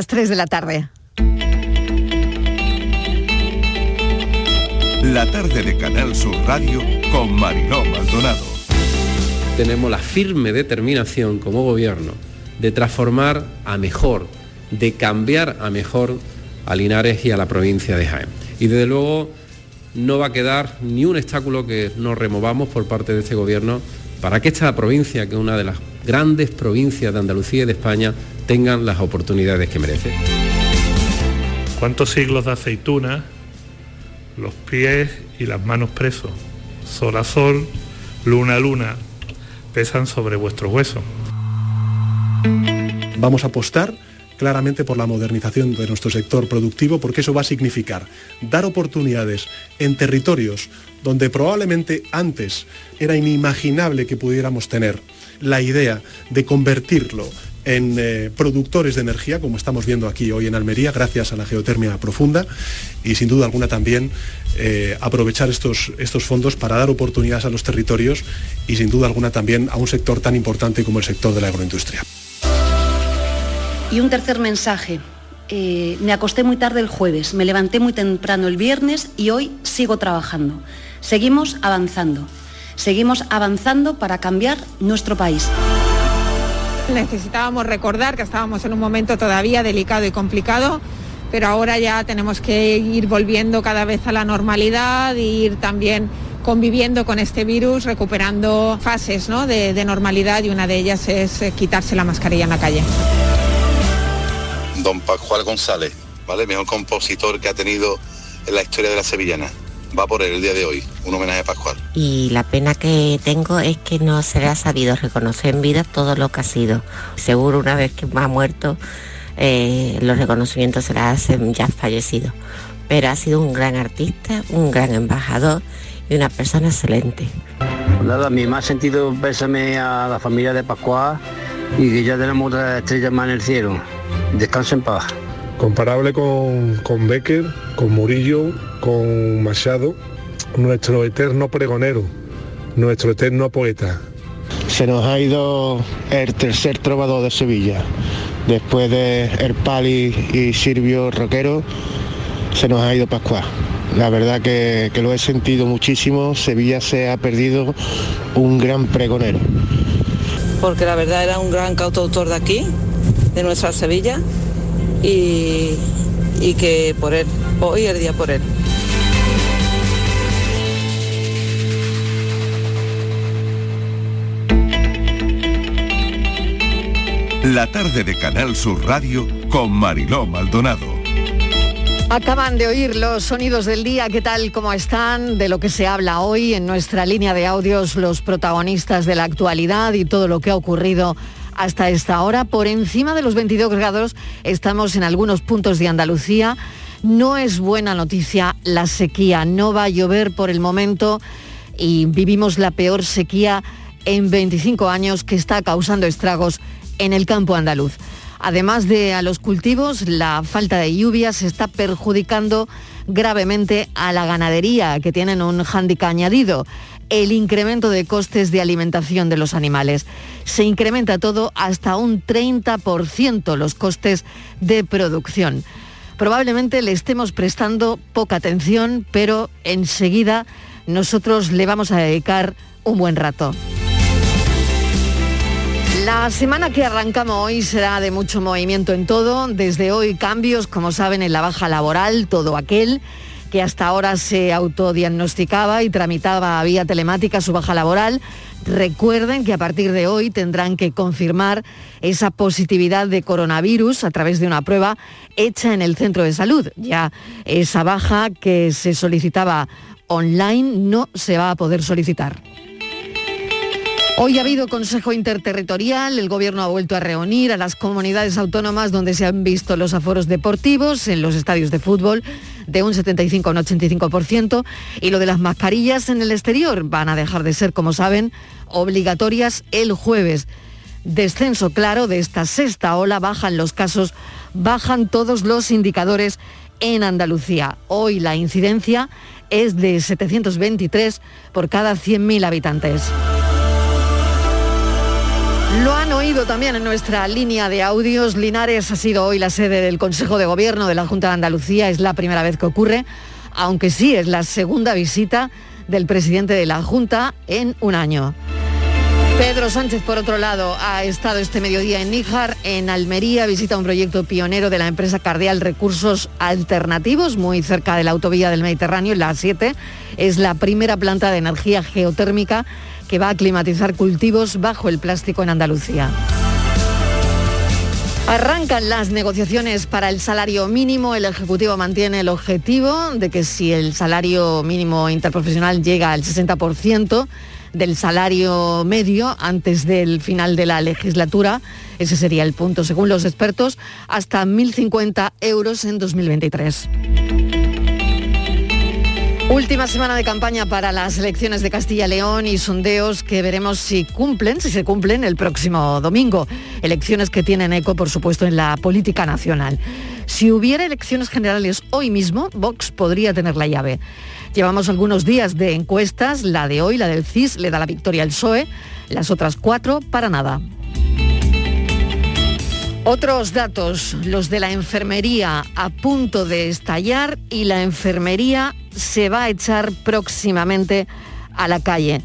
Las 3 de la tarde. La tarde de Canal Sur Radio con Mariló Maldonado. Tenemos la firme determinación como gobierno de transformar a mejor, de cambiar a mejor a Linares y a la provincia de Jaén. Y desde luego no va a quedar ni un obstáculo que nos removamos por parte de este gobierno para que esta provincia, que es una de las grandes provincias de Andalucía y de España, tengan las oportunidades que merece. ¿Cuántos siglos de aceituna, los pies y las manos presos, sol a sol, luna a luna, pesan sobre vuestros huesos? Vamos a apostar claramente por la modernización de nuestro sector productivo, porque eso va a significar dar oportunidades en territorios donde probablemente antes era inimaginable que pudiéramos tener la idea de convertirlo en productores de energía, como estamos viendo aquí hoy en Almería, gracias a la geotermia profunda, y sin duda alguna también aprovechar estos fondos para dar oportunidades a los territorios y sin duda alguna también a un sector tan importante como el sector de la agroindustria. Y un tercer mensaje, me acosté muy tarde el jueves, me levanté muy temprano el viernes y hoy sigo trabajando. Seguimos avanzando para cambiar nuestro país. Necesitábamos recordar que estábamos en un momento todavía delicado y complicado, pero ahora ya tenemos que ir volviendo cada vez a la normalidad e ir también conviviendo con este virus, recuperando fases, ¿no?, de normalidad, y una de ellas es quitarse la mascarilla en la calle. Don Pascual González, ¿vale?, mejor compositor que ha tenido en la historia de la Sevillana. Va por él el día de hoy, un homenaje a Pascual. Y la pena que tengo es que no se le ha sabido reconocer en vida todo lo que ha sido. Seguro una vez que ha muerto, los reconocimientos se le hacen ya fallecido. Pero ha sido un gran artista, un gran embajador y una persona excelente. Nada, a mí me ha sentido pésame a la familia de Pascual, y que ya tenemos otras estrellas más en el cielo. Descansa en paz. Comparable con Becker, con Murillo, con Machado, nuestro eterno pregonero, nuestro eterno poeta. Se nos ha ido el tercer trovador de Sevilla. Después de El Pali y Silvio Roquero, se nos ha ido Pascual. La verdad que lo he sentido muchísimo. Sevilla se ha perdido un gran pregonero. Porque la verdad era un gran cantautor de aquí, de nuestra Sevilla, y que por él, hoy el día por él. La tarde de Canal Sur Radio con Mariló Maldonado. Acaban de oír los sonidos del día, ¿qué tal, cómo están? De lo que se habla hoy en nuestra línea de audios, los protagonistas de la actualidad y todo lo que ha ocurrido hasta esta hora. Por encima de los 22 grados estamos en algunos puntos de Andalucía. No es buena noticia la sequía, no va a llover por el momento y vivimos la peor sequía en 25 años que está causando estragos en el campo andaluz. Además de a los cultivos, la falta de lluvias está perjudicando gravemente a la ganadería, que tienen un hándicap añadido, el incremento de costes de alimentación de los animales. Se incrementa todo hasta un 30% los costes de producción. Probablemente le estemos prestando poca atención, pero enseguida nosotros le vamos a dedicar un buen rato. La semana que arrancamos hoy será de mucho movimiento en todo. Desde hoy cambios, como saben, en la baja laboral. Todo aquel que hasta ahora se autodiagnosticaba y tramitaba vía telemática su baja laboral, recuerden que a partir de hoy tendrán que confirmar esa positividad de coronavirus a través de una prueba hecha en el centro de salud. Ya esa baja que se solicitaba online no se va a poder solicitar. Hoy ha habido Consejo Interterritorial, el Gobierno ha vuelto a reunir a las comunidades autónomas donde se han visto los aforos deportivos, en los estadios de fútbol, de un 75 a un 85%, y lo de las mascarillas en el exterior van a dejar de ser, como saben, obligatorias el jueves. Descenso claro de esta sexta ola, bajan los casos, bajan todos los indicadores en Andalucía. Hoy la incidencia es de 723 por cada 100.000 habitantes. Lo han oído también en nuestra línea de audios. Linares ha sido hoy la sede del Consejo de Gobierno de la Junta de Andalucía. Es la primera vez que ocurre, aunque sí es la segunda visita del presidente de la Junta en un año. Pedro Sánchez, por otro lado, ha estado este mediodía en Níjar, en Almería, visita un proyecto pionero de la empresa Cardial Recursos Alternativos, muy cerca de la autovía del Mediterráneo, la A7. Es la primera planta de energía geotérmica que va a climatizar cultivos bajo el plástico en Andalucía. Arrancan las negociaciones para el salario mínimo. El Ejecutivo mantiene el objetivo de que si el salario mínimo interprofesional llega al 60% del salario medio antes del final de la legislatura, ese sería el punto, según los expertos, hasta 1.050 euros en 2023. Última semana de campaña para las elecciones de Castilla y León y sondeos que veremos si se cumplen el próximo domingo. Elecciones que tienen eco, por supuesto, en la política nacional. Si hubiera elecciones generales hoy mismo, Vox podría tener la llave. Llevamos algunos días de encuestas, la de hoy, la del CIS, le da la victoria al PSOE, las otras cuatro para nada. Otros datos, los de la enfermería a punto de estallar, y la enfermería se va a echar próximamente a la calle.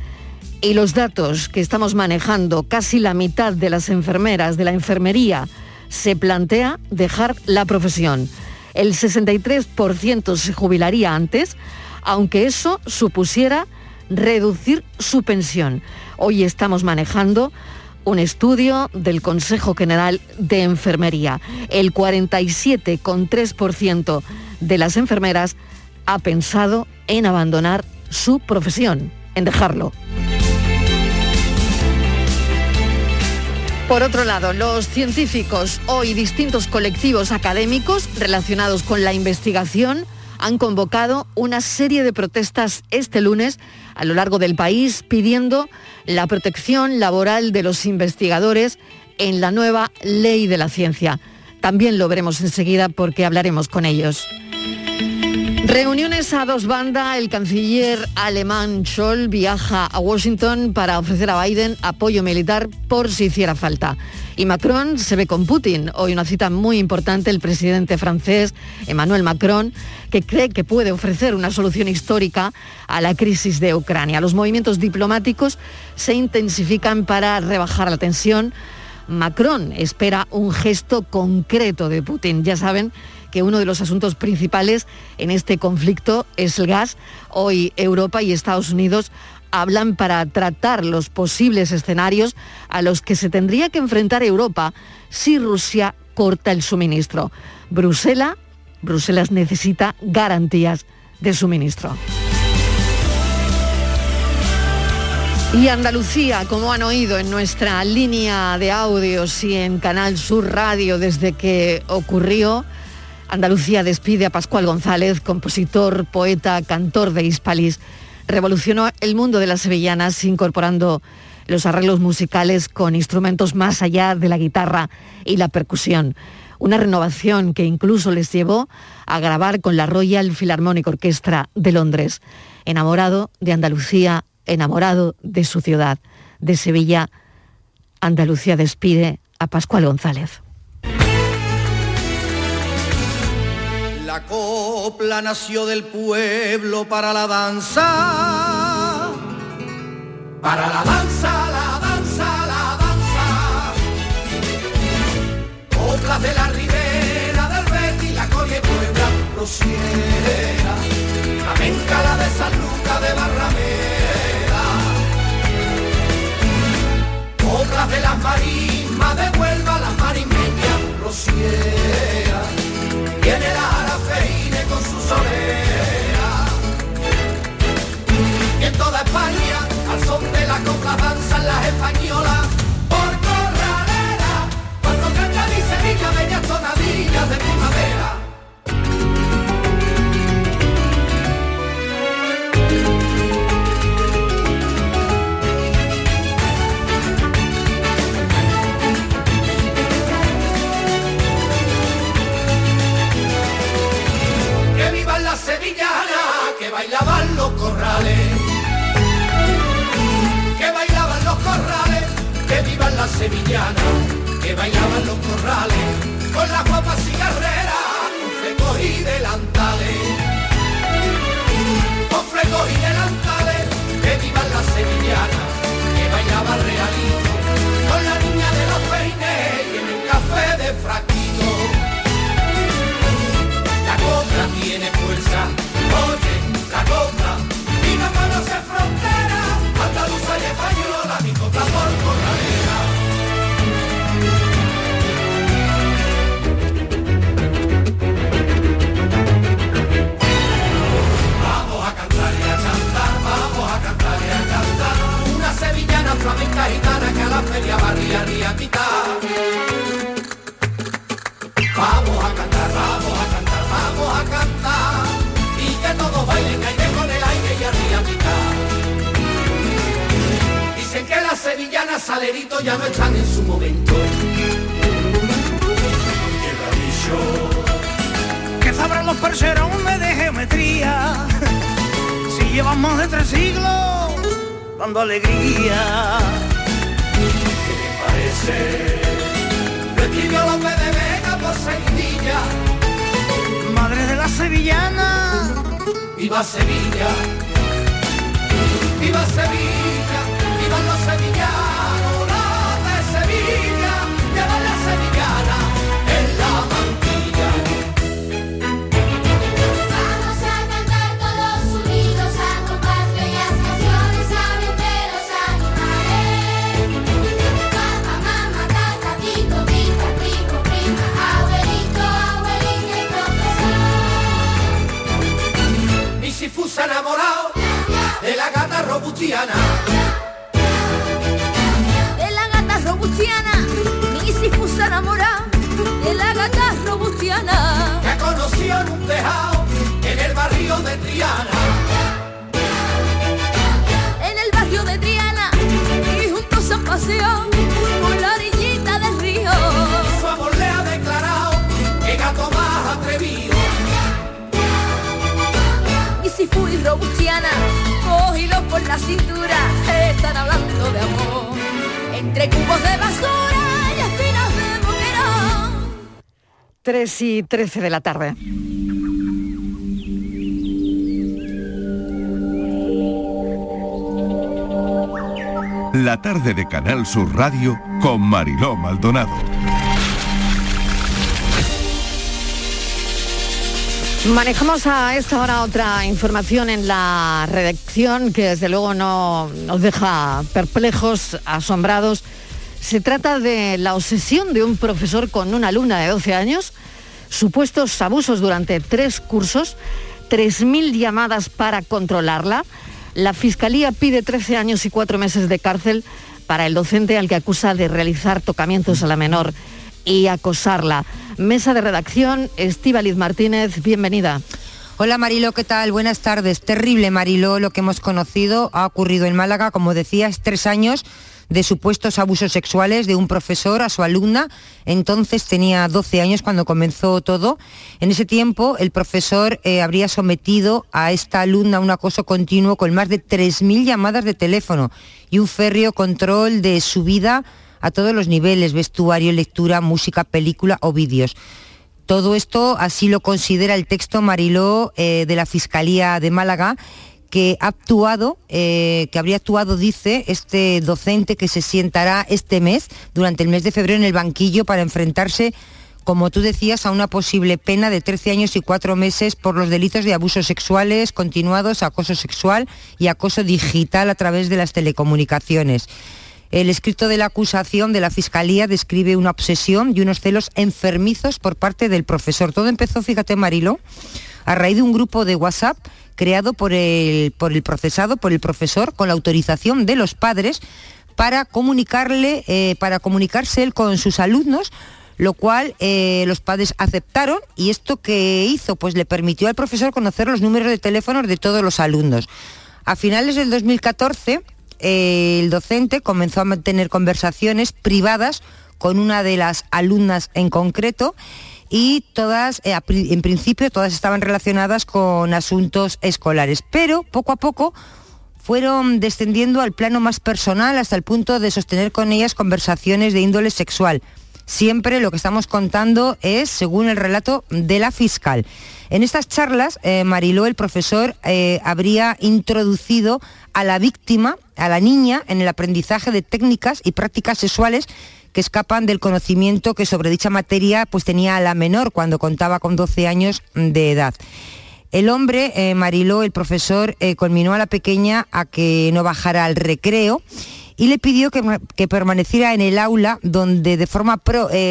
Y los datos que estamos manejando, casi la mitad de las enfermeras de la enfermería se plantea dejar la profesión. El 63% se jubilaría antes, aunque eso supusiera reducir su pensión. Hoy estamos manejando un estudio del Consejo General de Enfermería. El 47,3% de las enfermeras ha pensado en abandonar su profesión, en dejarlo. Por otro lado, los científicos, hoy distintos colectivos académicos relacionados con la investigación, han convocado una serie de protestas este lunes a lo largo del país pidiendo la protección laboral de los investigadores en la nueva ley de la ciencia. También lo veremos enseguida porque hablaremos con ellos. Reuniones a dos bandas. El canciller alemán Scholz viaja a Washington para ofrecer a Biden apoyo militar por si hiciera falta. Y Macron se ve con Putin. Hoy una cita muy importante. El presidente francés, Emmanuel Macron, que cree que puede ofrecer una solución histórica a la crisis de Ucrania. Los movimientos diplomáticos se intensifican para rebajar la tensión. Macron espera un gesto concreto de Putin. Ya saben que uno de los asuntos principales en este conflicto es el gas. Hoy Europa y Estados Unidos hablan para tratar los posibles escenarios a los que se tendría que enfrentar Europa si Rusia corta el suministro. Bruselas necesita garantías de suministro. Y Andalucía, como han oído en nuestra línea de audios y en Canal Sur Radio desde que ocurrió, Andalucía despide a Pascual González, compositor, poeta, cantor de Hispalis. Revolucionó el mundo de las sevillanas incorporando los arreglos musicales con instrumentos más allá de la guitarra y la percusión. Una renovación que incluso les llevó a grabar con la Royal Philharmonic Orchestra de Londres. Enamorado de Andalucía, enamorado de su ciudad, de Sevilla, Andalucía despide a Pascual González. La copla nació del pueblo para la danza, para la danza, la danza, la danza. Coplas de la ribera del Betis, la colle puebla rociera, flamenca la de San Lucas de Barrameda. Coplas de las marismas de Huelva, las marismeñas rociera. Viene la arafeíne con su solera. Y en toda España, al son de la copla danzan las españolas por corralera, cuando canta mi Sevilla, bellas tonadillas de primavera. Sevillana, que bailaban los corrales, que bailaban los corrales. sevillana que bailaban los corrales con las guapas cigarreras, con flecos y delantales, con flecos y delantales. Que vivan las sevillanas que bailaban realito con la niña de los peines y en el café de fraquito. La copla tiene fuerza, oye, la copla, y no conoce frontera, andaluza y española, mi copla por corralera. Sevillana, flamenca, gitana, que a la feria barría, ría, mitad. Vamos a cantar, y que todos bailen, caíte con el aire y arriba mitad. Dicen que las sevillanas salerito ya no están en su momento. Que sabrán los percheros de geometría, si llevan más de 3 siglos dando alegría. ¿Qué te parece? Lo escribió López de Vega por Sevilla. Madre de la sevillana, viva Sevilla, viva Sevilla, viva los sevillanos, los de Sevilla, lleva la sevillana en la mano. Si fuese enamorado de la gata robustiana, de la gata robustiana, ni si fuese enamorado de la gata robustiana, que conoció en un tejado en el barrio de Triana, en el barrio de Triana, y juntos han paseado por la orillita del río, y su amor le ha declarado que gato más atrevido. Si fui robustiana, cógilo por la cintura, están hablando de amor, entre cubos de basura y espinas de boquerón. 3:13 de la tarde. La tarde de Canal Sur Radio con Mariló Maldonado. Manejamos a esta hora otra información en la redacción que desde luego no nos deja perplejos, asombrados. Se trata de la obsesión de un profesor con una alumna de 12 años, supuestos abusos durante 3 cursos, 3.000 llamadas para controlarla. La Fiscalía pide 13 años y 4 meses de cárcel para el docente al que acusa de realizar tocamientos a la menor y acosarla. Mesa de redacción, Estíbaliz Martínez, bienvenida. Hola Mariló, ¿qué tal? Buenas tardes. Terrible, Mariló, lo que hemos conocido. Ha ocurrido en Málaga, como decías, 3 años de supuestos abusos sexuales de un profesor a su alumna. Entonces tenía 12 años cuando comenzó todo. En ese tiempo el profesor habría sometido a esta alumna a un acoso continuo con más de 3.000 llamadas de teléfono y un férreo control de su vida a todos los niveles, vestuario, lectura, música, película o vídeos. Todo esto así lo considera el texto, Mariló, de la Fiscalía de Málaga, que ha actuado, que habría actuado, dice, este docente que se sentará este mes, durante el mes de febrero, en el banquillo para enfrentarse, como tú decías, a una posible pena de 13 años y 4 meses por los delitos de abusos sexuales continuados, acoso sexual y acoso digital a través de las telecomunicaciones. El escrito de la acusación de la Fiscalía describe una obsesión y unos celos enfermizos por parte del profesor. Todo empezó, fíjate Mariló, a raíz de un grupo de WhatsApp creado por el profesor, con la autorización de los padres para comunicarse él con sus alumnos, lo cual los padres aceptaron, y esto que hizo, pues le permitió al profesor conocer los números de teléfonos de todos los alumnos. A finales del 2014... el docente comenzó a mantener conversaciones privadas con una de las alumnas en concreto, y todas, en principio, todas estaban relacionadas con asuntos escolares, pero poco a poco fueron descendiendo al plano más personal hasta el punto de sostener con ellas conversaciones de índole sexual. Siempre lo que estamos contando es según el relato de la fiscal. En estas charlas, Mariló, el profesor, habría introducido a la víctima, a la niña, en el aprendizaje de técnicas y prácticas sexuales que escapan del conocimiento que sobre dicha materia pues tenía la menor cuando contaba con 12 años de edad. El hombre, Mariló, el profesor, conminó a la pequeña a que no bajara al recreo y le pidió que permaneciera en el aula, donde de forma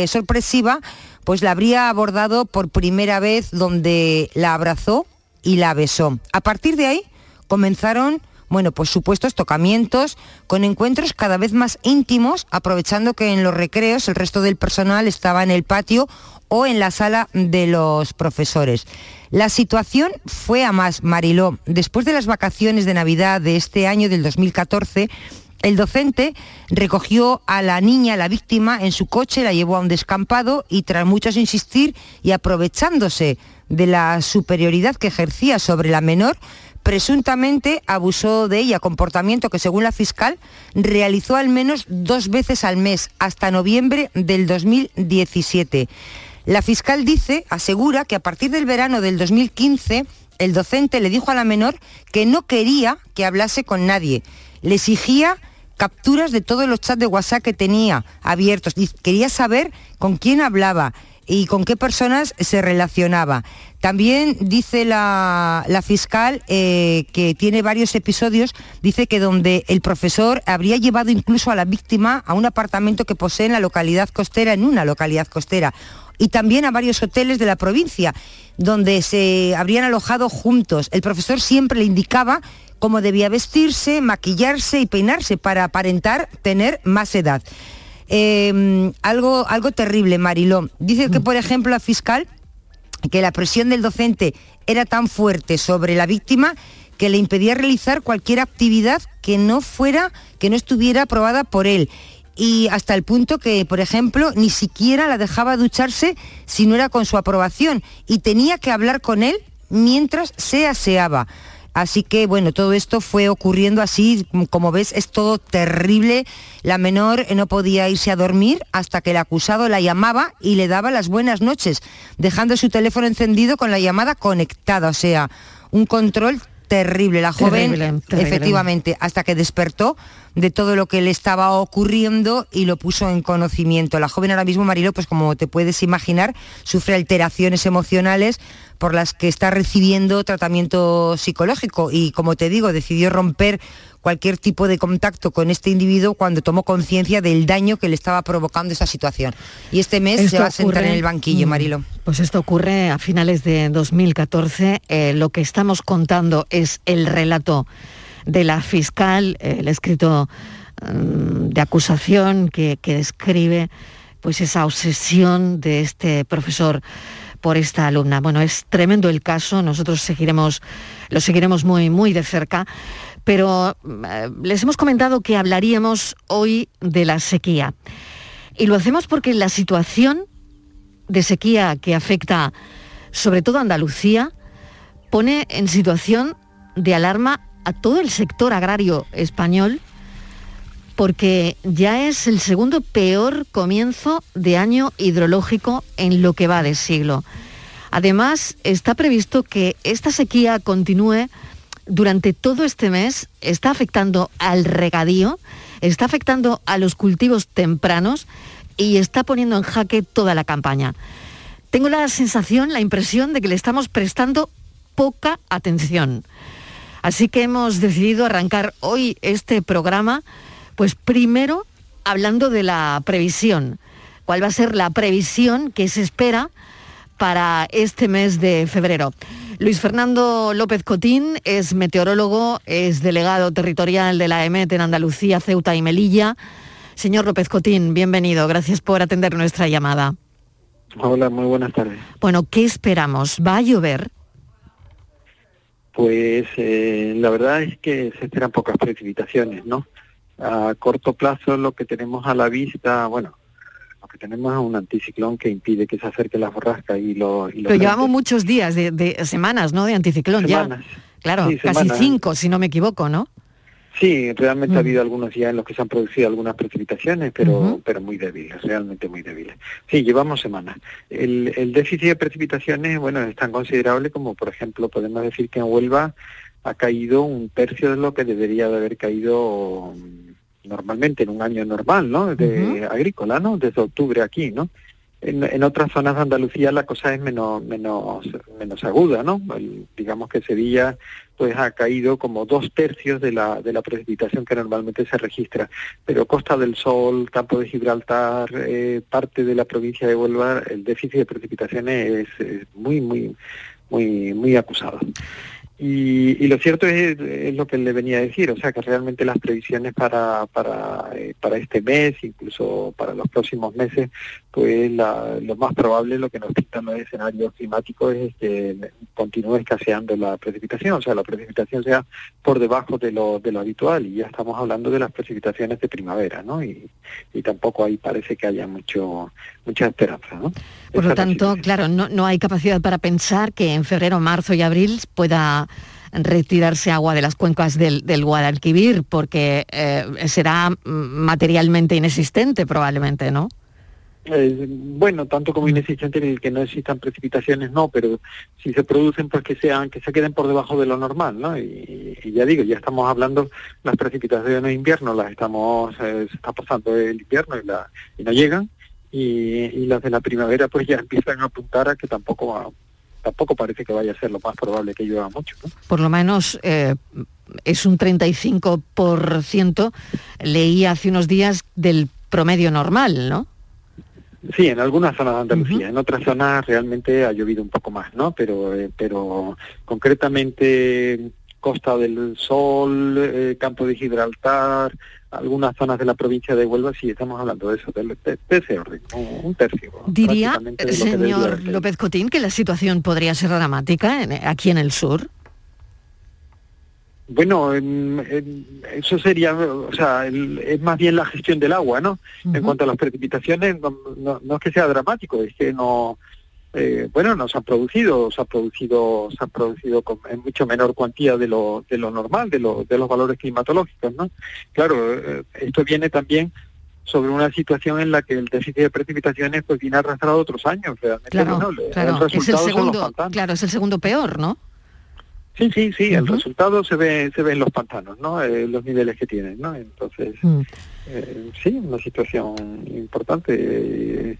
sorpresiva pues la habría abordado por primera vez, donde la abrazó y la besó. A partir de ahí comenzaron, pues supuestos tocamientos, con encuentros cada vez más íntimos, aprovechando que en los recreos el resto del personal estaba en el patio o en la sala de los profesores. La situación fue a más, Mariló. Después de las vacaciones de Navidad de este año, del 2014, el docente recogió a la niña, la víctima, en su coche, la llevó a un descampado y tras muchos insistir y aprovechándose de la superioridad que ejercía sobre la menor, presuntamente abusó de ella, comportamiento que según la fiscal realizó al menos 2 veces al mes, hasta noviembre del 2017. La fiscal asegura que a partir del verano del 2015, el docente le dijo a la menor que no quería que hablase con nadie, le exigía capturas de todos los chats de WhatsApp que tenía abiertos y quería saber con quién hablaba y con qué personas se relacionaba. También dice la fiscal que tiene varios episodios, dice que donde el profesor habría llevado incluso a la víctima a un apartamento que posee en la localidad costera, en una localidad costera, y también a varios hoteles de la provincia, donde se habrían alojado juntos. El profesor siempre le indicaba cómo debía vestirse, maquillarse y peinarse para aparentar tener más edad. Algo terrible, Mariló. Dice que, por ejemplo, la fiscal, que la presión del docente era tan fuerte sobre la víctima que le impedía realizar cualquier actividad que no estuviera aprobada por él. Y hasta el punto que, por ejemplo, ni siquiera la dejaba ducharse si no era con su aprobación y tenía que hablar con él mientras se aseaba. Así que, todo esto fue ocurriendo así, como ves, es todo terrible. La menor no podía irse a dormir hasta que el acusado la llamaba y le daba las buenas noches, dejando su teléfono encendido con la llamada conectada. O sea, un control terrible. La joven, terrible. Efectivamente, hasta que despertó de todo lo que le estaba ocurriendo y lo puso en conocimiento. La joven ahora mismo, Mariló, pues como te puedes imaginar, sufre alteraciones emocionales por las que está recibiendo tratamiento psicológico y, como te digo, decidió romper cualquier tipo de contacto con este individuo cuando tomó conciencia del daño que le estaba provocando esa situación. Y este mes se va a sentar en el banquillo, Mariló. Pues esto ocurre a finales de 2014. Lo que estamos contando es el relato de la fiscal, el escrito de acusación que describe pues esa obsesión de este profesor por esta alumna. Es tremendo el caso, nosotros lo seguiremos muy, muy de cerca. Pero les hemos comentado que hablaríamos hoy de la sequía. Y lo hacemos porque la situación de sequía que afecta sobre todo a Andalucía pone en situación de alarma a todo el sector agrario español, porque ya es el segundo peor comienzo de año hidrológico en lo que va de siglo. Además, está previsto que esta sequía continúe durante todo este mes, está afectando al regadío, está afectando a los cultivos tempranos y está poniendo en jaque toda la campaña. Tengo la impresión de que le estamos prestando poca atención. Así que hemos decidido arrancar hoy este programa, pues primero hablando de la previsión. ¿Cuál va a ser la previsión que se espera para este mes de febrero? Luis Fernando López Cotín es meteorólogo, es delegado territorial de la EMET en Andalucía, Ceuta y Melilla. Señor López Cotín, bienvenido, gracias por atender nuestra llamada. Hola, muy buenas tardes. ¿Qué esperamos? ¿Va a llover? Pues la verdad es que se esperan pocas precipitaciones, ¿no? A corto plazo lo que tenemos a la vista, que tenemos a un anticiclón que impide que se acerque la borrasca Pero llevamos muchos días, de semanas, ¿no?, de anticiclón. Semanas. Ya. Claro, sí, casi 5, si no me equivoco, ¿no? Sí, realmente ha habido algunos días en los que se han producido algunas precipitaciones, pero muy débiles, realmente muy débiles. Sí, llevamos semanas. El déficit de precipitaciones, bueno, es tan considerable como, por ejemplo, podemos decir que en Huelva ha caído un tercio de lo que debería de haber caído normalmente en un año normal, ¿no?, de agrícola, ¿no?, desde octubre aquí, ¿no? En otras zonas de Andalucía la cosa es menos aguda, ¿no? Digamos que Sevilla pues ha caído como dos tercios de la precipitación que normalmente se registra, pero Costa del Sol, Campo de Gibraltar, parte de la provincia de Huelva, el déficit de precipitaciones es muy acusado. Y lo cierto es lo que le venía a decir, o sea que realmente las previsiones para este mes, incluso para los próximos meses, pues lo más probable, lo que nos pintan los escenarios climáticos es que continúe escaseando la precipitación, o sea la precipitación sea por debajo de lo habitual, y ya estamos hablando de las precipitaciones de primavera, ¿no? Y tampoco ahí parece que haya mucha esperanza, ¿no? Por lo tanto, claro, no hay capacidad para pensar que en febrero, marzo y abril pueda retirarse agua de las cuencas del Guadalquivir, porque será materialmente inexistente probablemente, ¿no? Bueno, tanto como inexistente, en el que no existan precipitaciones, no, pero si se producen, pues que se queden por debajo de lo normal, ¿no? Y ya digo, ya estamos hablando, las precipitaciones de invierno se está pasando el invierno y no llegan, y las de la primavera pues ya empiezan a apuntar a que tampoco parece que vaya a ser lo más probable que llueva mucho, ¿no? Por lo menos es un 35%, leí hace unos días, del promedio normal, ¿no? Sí, en algunas zonas de Andalucía, en otras zonas realmente ha llovido un poco más, ¿no? Pero concretamente Costa del Sol, Campo de Gibraltar, algunas zonas de la provincia de Huelva, sí, estamos hablando de eso, de ese orden, un tercio. Diría, señor López Cotín, que la situación podría ser dramática aquí en el sur. Bueno, eso sería, o sea, es más bien la gestión del agua, ¿no? En cuanto a las precipitaciones, no es que sea dramático, es que no... no se ha producido en mucho menor cuantía de lo normal, de los valores climatológicos, ¿no? Claro, esto viene también sobre una situación en la que el déficit de precipitaciones pues viene arrastrado otros años, realmente. Claro. Es el segundo peor, ¿no? Sí, el resultado se ve en los pantanos, ¿no? Los niveles que tienen, ¿no? Entonces, sí, una situación importante.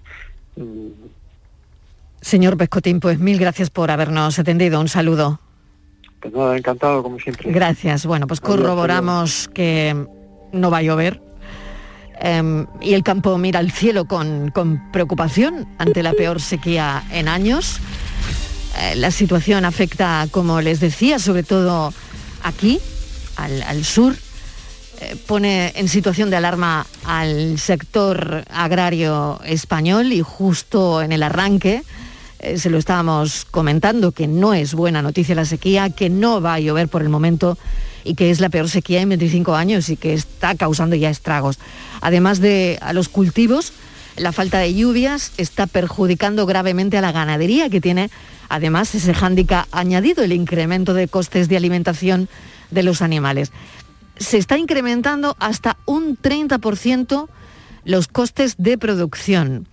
Señor Pescotín, pues mil gracias por habernos atendido. Un saludo. Pues nada, encantado, como siempre. Gracias. Bueno, pues corroboramos que no va a llover. Y el campo mira al cielo con preocupación ante la peor sequía en años. La situación afecta, como les decía, sobre todo aquí, al sur. Pone en situación de alarma al sector agrario español, y justo en el arranque se lo estábamos comentando, que no es buena noticia la sequía, que no va a llover por el momento y que es la peor sequía en 25 años y que está causando ya estragos. Además de a los cultivos, la falta de lluvias está perjudicando gravemente a la ganadería, que tiene además ese hándicap añadido, el incremento de costes de alimentación de los animales. Se está incrementando hasta un 30% los costes de producción.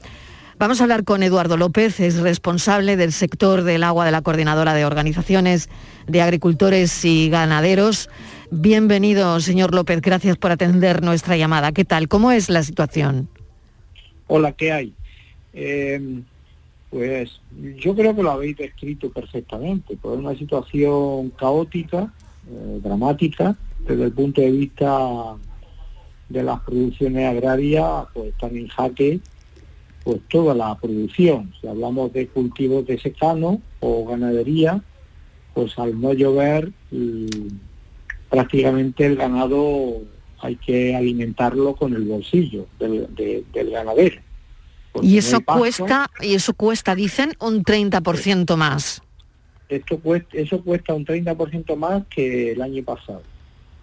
Vamos a hablar con Eduardo López, es responsable del sector del agua de la Coordinadora de Organizaciones de Agricultores y Ganaderos. Bienvenido, señor López, gracias por atender nuestra llamada. ¿Qué tal? ¿Cómo es la situación? Hola, ¿qué hay? Pues yo creo que lo habéis descrito perfectamente. Pues una situación caótica, dramática. Desde el punto de vista de las producciones agrarias, pues están en jaque pues toda la producción. Si hablamos de cultivos de secano o ganadería, pues al no llover prácticamente el ganado hay que alimentarlo con el bolsillo del ganadero. Y eso no cuesta, dicen, un 30% más. Eso cuesta un 30% más que el año pasado.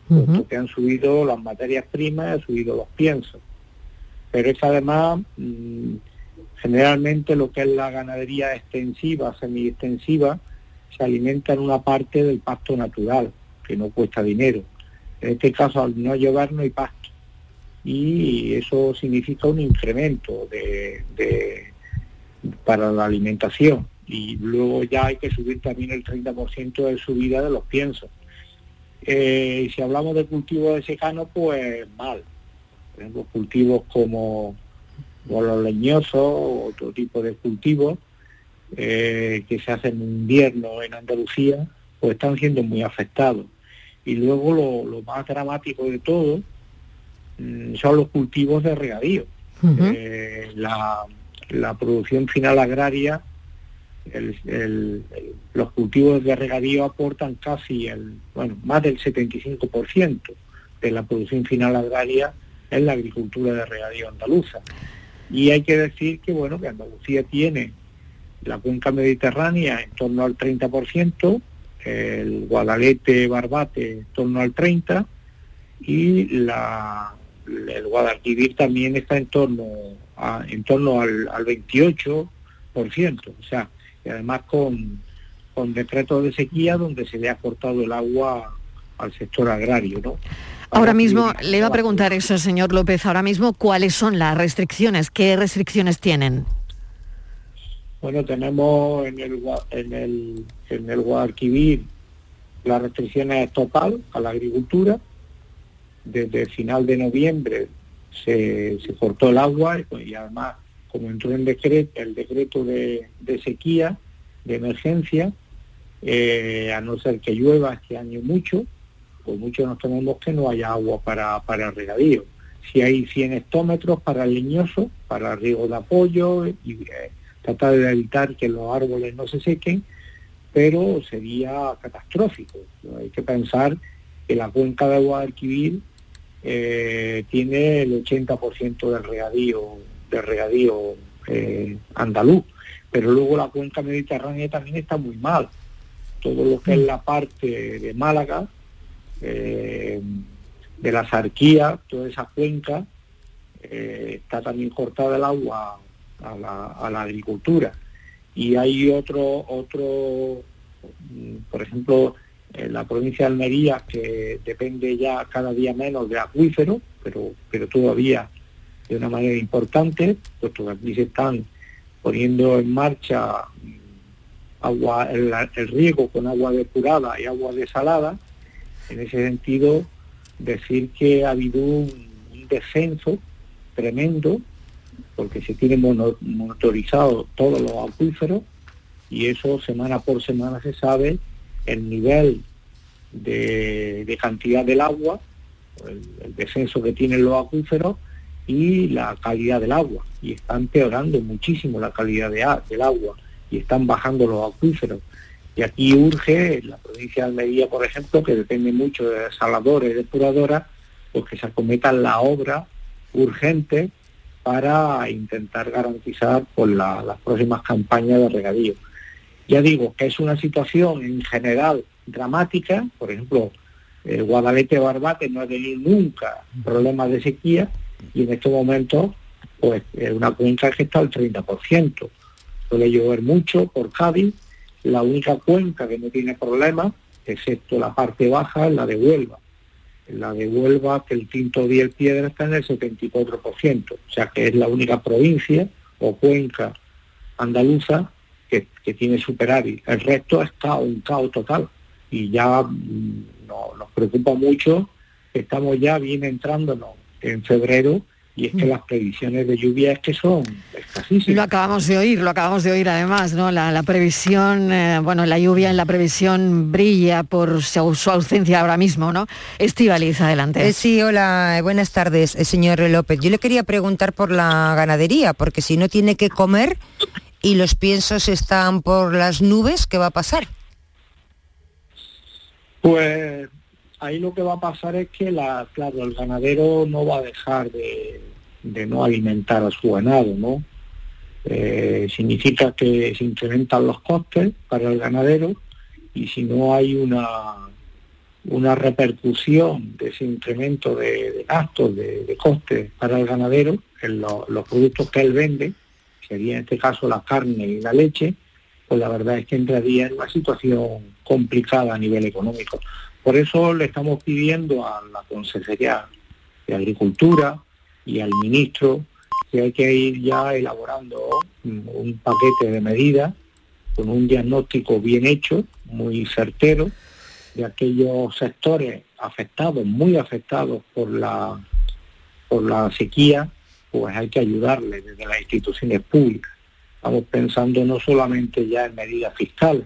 Puesto que han subido las materias primas, han subido los piensos. Pero es que además, generalmente lo que es la ganadería extensiva, semi-extensiva, se alimenta en una parte del pasto natural, que no cuesta dinero. en este caso al no llevar no hay pasto, y eso significa un incremento para la alimentación, y luego ya hay que subir también el 30% de subida de los piensos. Si hablamos de cultivos de secano, pues mal. Tenemos cultivos como los leñosos, otro tipo de cultivos que se hacen en invierno en Andalucía, pues están siendo muy afectados. Y luego lo más dramático de todo son los cultivos de regadío. Uh-huh. La producción final agraria, los cultivos de regadío aportan casi más del 75% de la producción final agraria en la agricultura de regadío andaluza. Y hay que decir que que Andalucía tiene la cuenca mediterránea en torno al 30%, el Guadalete Barbate en torno al 30%, y el Guadalquivir también está en torno al 28%, o sea, y además con decretos de sequía donde se le ha cortado el agua al sector agrario, ¿no? Ahora mismo, le iba a preguntar eso, señor López, ahora mismo, ¿cuáles son las restricciones? ¿Qué restricciones tienen? Bueno, tenemos en el Guadalquivir las restricciones total a la agricultura. Desde el final de noviembre se cortó el agua y además, como entró en el decreto de sequía, de emergencia, a no ser que llueva este año mucho, pues muchos nos tememos que no haya agua para regadío. Si hay 100 hectómetros para leñoso, para riego de apoyo, y tratar de evitar que los árboles no se sequen, pero sería catastrófico. Hay que pensar que la cuenca de Guadalquivir tiene el 80% del regadío andaluz, pero luego la cuenca mediterránea también está muy mal. Todo lo que es la parte de Málaga, de la Zarquía, toda esa cuenca, está también cortada el agua a la agricultura. Y hay otro, por ejemplo, en la provincia de Almería, que depende ya cada día menos de acuíferos, pero todavía de una manera importante, puesto que aquí se están poniendo en marcha agua, el riego con agua depurada y agua desalada. En ese sentido, decir que ha habido un descenso tremendo, porque se tienen monitorizados todos los acuíferos, y eso semana por semana se sabe el nivel de cantidad del agua, el descenso que tienen los acuíferos y la calidad del agua, y está empeorando muchísimo la calidad del agua, y están bajando los acuíferos. Y aquí urge, en la provincia de Almería, por ejemplo, que depende mucho de desaladores y depuradoras, pues que se acometan la obra urgente para intentar garantizar las próximas campañas de regadío. Ya digo que es una situación en general dramática. Por ejemplo, Guadalete Barbate no ha tenido nunca problemas de sequía, y en estos momentos, pues, una cuenca que está al 30%. Suele llover mucho por Cádiz. La única cuenca que no tiene problemas, excepto la parte baja, es la de Huelva. La de Huelva, que el Tinto y el Piedra está en el 74%. O sea, que es la única provincia o cuenca andaluza que tiene superávit. El resto está un caos total. Y ya nos preocupa mucho. Estamos ya bien entrándonos en febrero, y es que las previsiones de lluvia son escasísimas. Lo acabamos de oír además, ¿no? La previsión, la lluvia en la previsión brilla por su ausencia ahora mismo, ¿no? Estíbaliz, adelante. Sí, hola, buenas tardes, señor López. Yo le quería preguntar por la ganadería, porque si no tiene que comer y los piensos están por las nubes, ¿qué va a pasar? Pues ahí lo que va a pasar es que el ganadero no va a dejar de no alimentar a su ganado, ¿no? Significa que se incrementan los costes para el ganadero, y si no hay una repercusión de ese incremento de gastos, de costes para el ganadero, en los productos que él vende, sería en este caso la carne y la leche, pues la verdad es que entraría en una situación complicada a nivel económico. Por eso le estamos pidiendo a la Consejería de Agricultura y al ministro que hay que ir ya elaborando un paquete de medidas con un diagnóstico bien hecho, muy certero, de aquellos sectores afectados, muy afectados por la sequía, pues hay que ayudarles desde las instituciones públicas. Estamos pensando no solamente ya en medidas fiscales,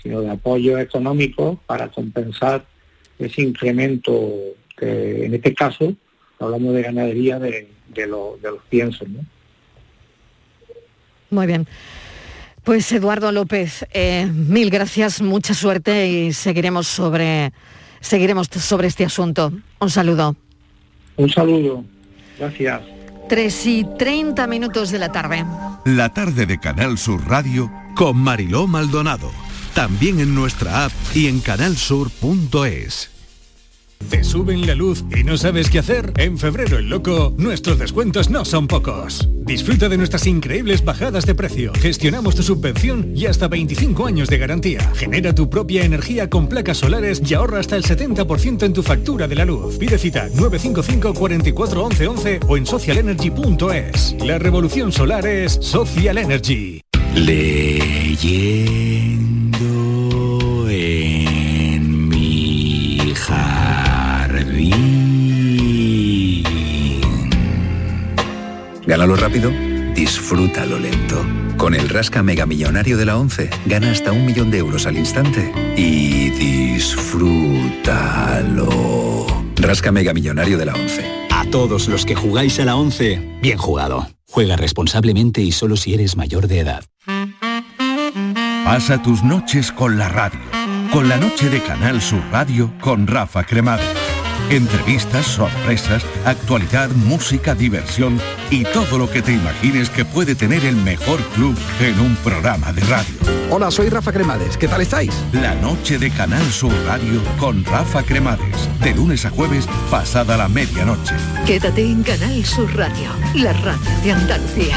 sino de apoyos económicos para compensar ese incremento, que en este caso hablamos de ganadería de los piensos, ¿no? Muy bien. Pues Eduardo López, mil gracias, mucha suerte y seguiremos sobre este asunto. Un saludo. Un saludo. Gracias. 3:30 de la tarde. La tarde de Canal Sur Radio con Mariló Maldonado. También en nuestra app y en canalsur.es. ¿Te suben la luz y no sabes qué hacer? En Febrero el Loco, nuestros descuentos no son pocos. Disfruta de nuestras increíbles bajadas de precio. Gestionamos tu subvención y hasta 25 años de garantía. Genera tu propia energía con placas solares y ahorra hasta el 70% en tu factura de la luz. Pide cita 955 44 11 11 o en socialenergy.es. La revolución solar es Social Energy. Leyendo en mi jardín. Gánalo rápido, disfrútalo lento. Con el rasca mega millonario de la 11 gana hasta 1.000.000 de euros al instante. Y disfrútalo. Rasca mega millonario de la 11. A todos los que jugáis a la 11, bien jugado. Juega responsablemente y solo si eres mayor de edad. Pasa tus noches con la radio, con la noche de Canal Sur Radio con Rafa Cremades. Entrevistas, sorpresas, actualidad, música, diversión y todo lo que te imagines que puede tener el mejor club en un programa de radio. Hola, soy Rafa Cremades, ¿qué tal estáis? La noche de Canal Sur Radio con Rafa Cremades, de lunes a jueves pasada la medianoche. Quédate en Canal Sur Radio, la radio de Andalucía.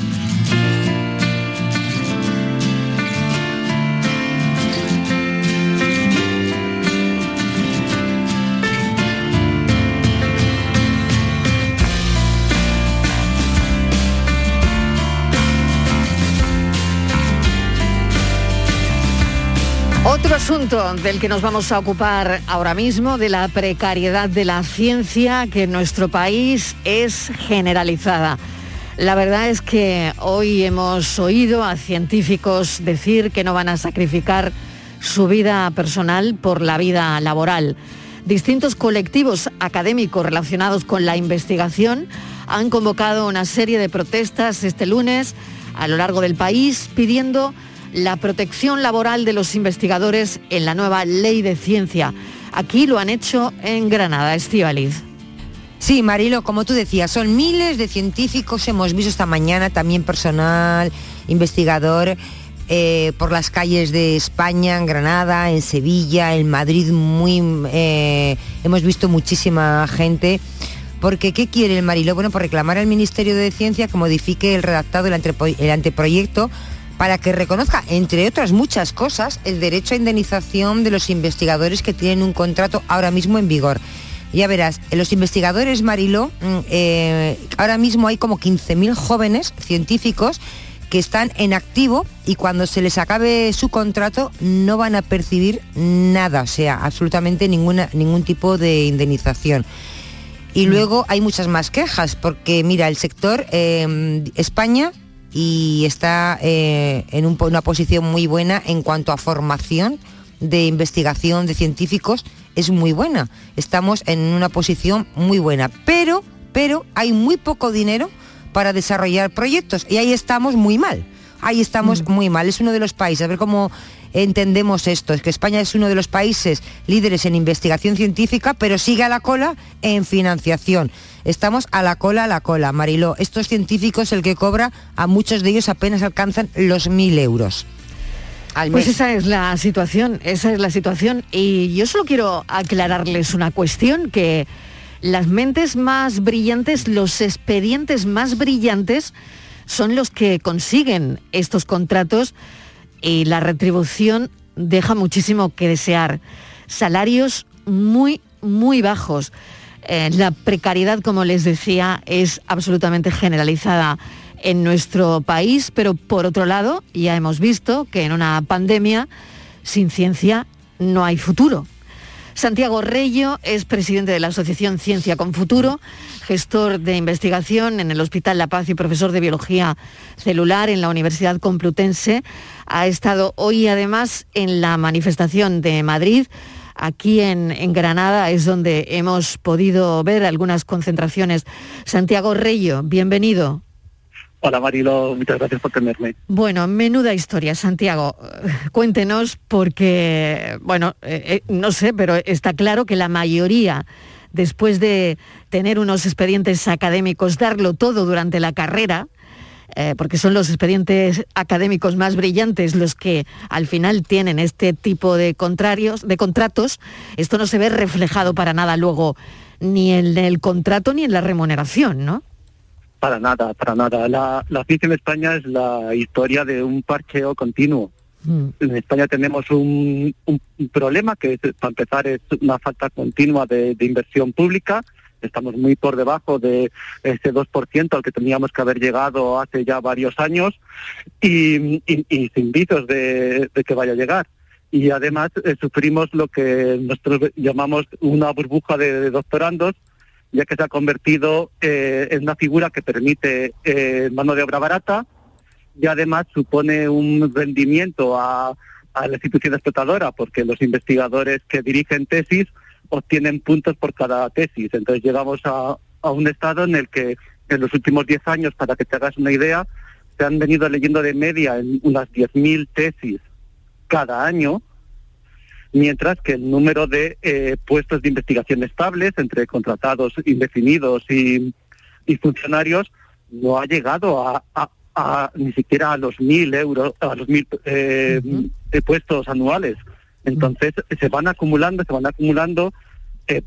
Otro asunto del que nos vamos a ocupar ahora mismo, de la precariedad de la ciencia que en nuestro país es generalizada. La verdad es que hoy hemos oído a científicos decir que no van a sacrificar su vida personal por la vida laboral. Distintos colectivos académicos relacionados con la investigación han convocado una serie de protestas este lunes a lo largo del país pidiendo la protección laboral de los investigadores en la nueva ley de ciencia. Aquí lo han hecho en Granada, Estíbaliz. Sí, Marilo, como tú decías, son miles de científicos, hemos visto esta mañana también personal, investigador, por las calles de España, en Granada, en Sevilla, en Madrid, hemos visto muchísima gente. Porque, ¿qué quiere el Marilo? Bueno, por reclamar al Ministerio de Ciencia que modifique el redactado del anteproyecto para que reconozca, entre otras muchas cosas, el derecho a indemnización de los investigadores que tienen un contrato ahora mismo en vigor. Ya verás, los investigadores, Mariló, ahora mismo hay como 15.000 jóvenes científicos que están en activo y cuando se les acabe su contrato no van a percibir nada, o sea, absolutamente ningún tipo de indemnización. Y luego hay muchas más quejas, porque mira, el sector España y está en una posición muy buena en cuanto a formación de investigación de científicos, es muy buena. Estamos en una posición muy buena, pero hay muy poco dinero para desarrollar proyectos y ahí estamos muy mal. Ahí estamos muy mal. Es uno de los países, a ver cómo entendemos esto, es que España es uno de los países líderes en investigación científica, pero sigue a la cola en financiación. Estamos a la cola, Mariló. Estos científicos, el que cobra, a muchos de ellos apenas alcanzan los 1.000 euros al mes. Pues esa es la situación. Y yo solo quiero aclararles una cuestión que Las mentes más brillantes, los expedientes más brillantes son los que consiguen estos contratos y la retribución deja muchísimo que desear. Salarios muy, muy bajos. La precariedad, como les decía, es absolutamente generalizada en nuestro país, pero por otro lado, ya hemos visto que en una pandemia sin ciencia no hay futuro. Santiago Reyjo es presidente de la Asociación Ciencia con Futuro, gestor de investigación en el Hospital La Paz y profesor de Biología Celular en la Universidad Complutense. Ha estado hoy además en la manifestación de Madrid. Aquí en Granada es donde hemos podido ver algunas concentraciones. Santiago Reyjo, bienvenido. Hola Mariló, muchas gracias por tenerme. Bueno, menuda historia, Santiago. Cuéntenos porque, bueno, no sé, pero está claro que la mayoría, después de tener unos expedientes académicos, darlo todo durante la carrera, porque son los expedientes académicos más brillantes los que al final tienen este tipo de contratos, esto no se ve reflejado para nada luego ni en el contrato ni en la remuneración, ¿no? Para nada, para nada. La ciencia en España es la historia de un parcheo continuo. En España tenemos un problema que, para empezar, es una falta continua de inversión pública. Estamos muy por debajo de ese 2% al que teníamos que haber llegado hace ya varios años y sin visos de que vaya a llegar. Y además sufrimos lo que nosotros llamamos una burbuja de doctorandos, ya que se ha convertido en una figura que permite mano de obra barata y además supone un rendimiento a la institución explotadora, porque los investigadores que dirigen tesis obtienen puntos por cada tesis. Entonces llegamos a un estado en el que en los últimos 10 años, para que te hagas una idea, se han venido leyendo de media en unas 10.000 tesis cada año, mientras que el número de puestos de investigación estables entre contratados indefinidos y funcionarios no ha llegado a ni siquiera a los 1.000 euros, a los 1.000 puestos anuales. Entonces se van acumulando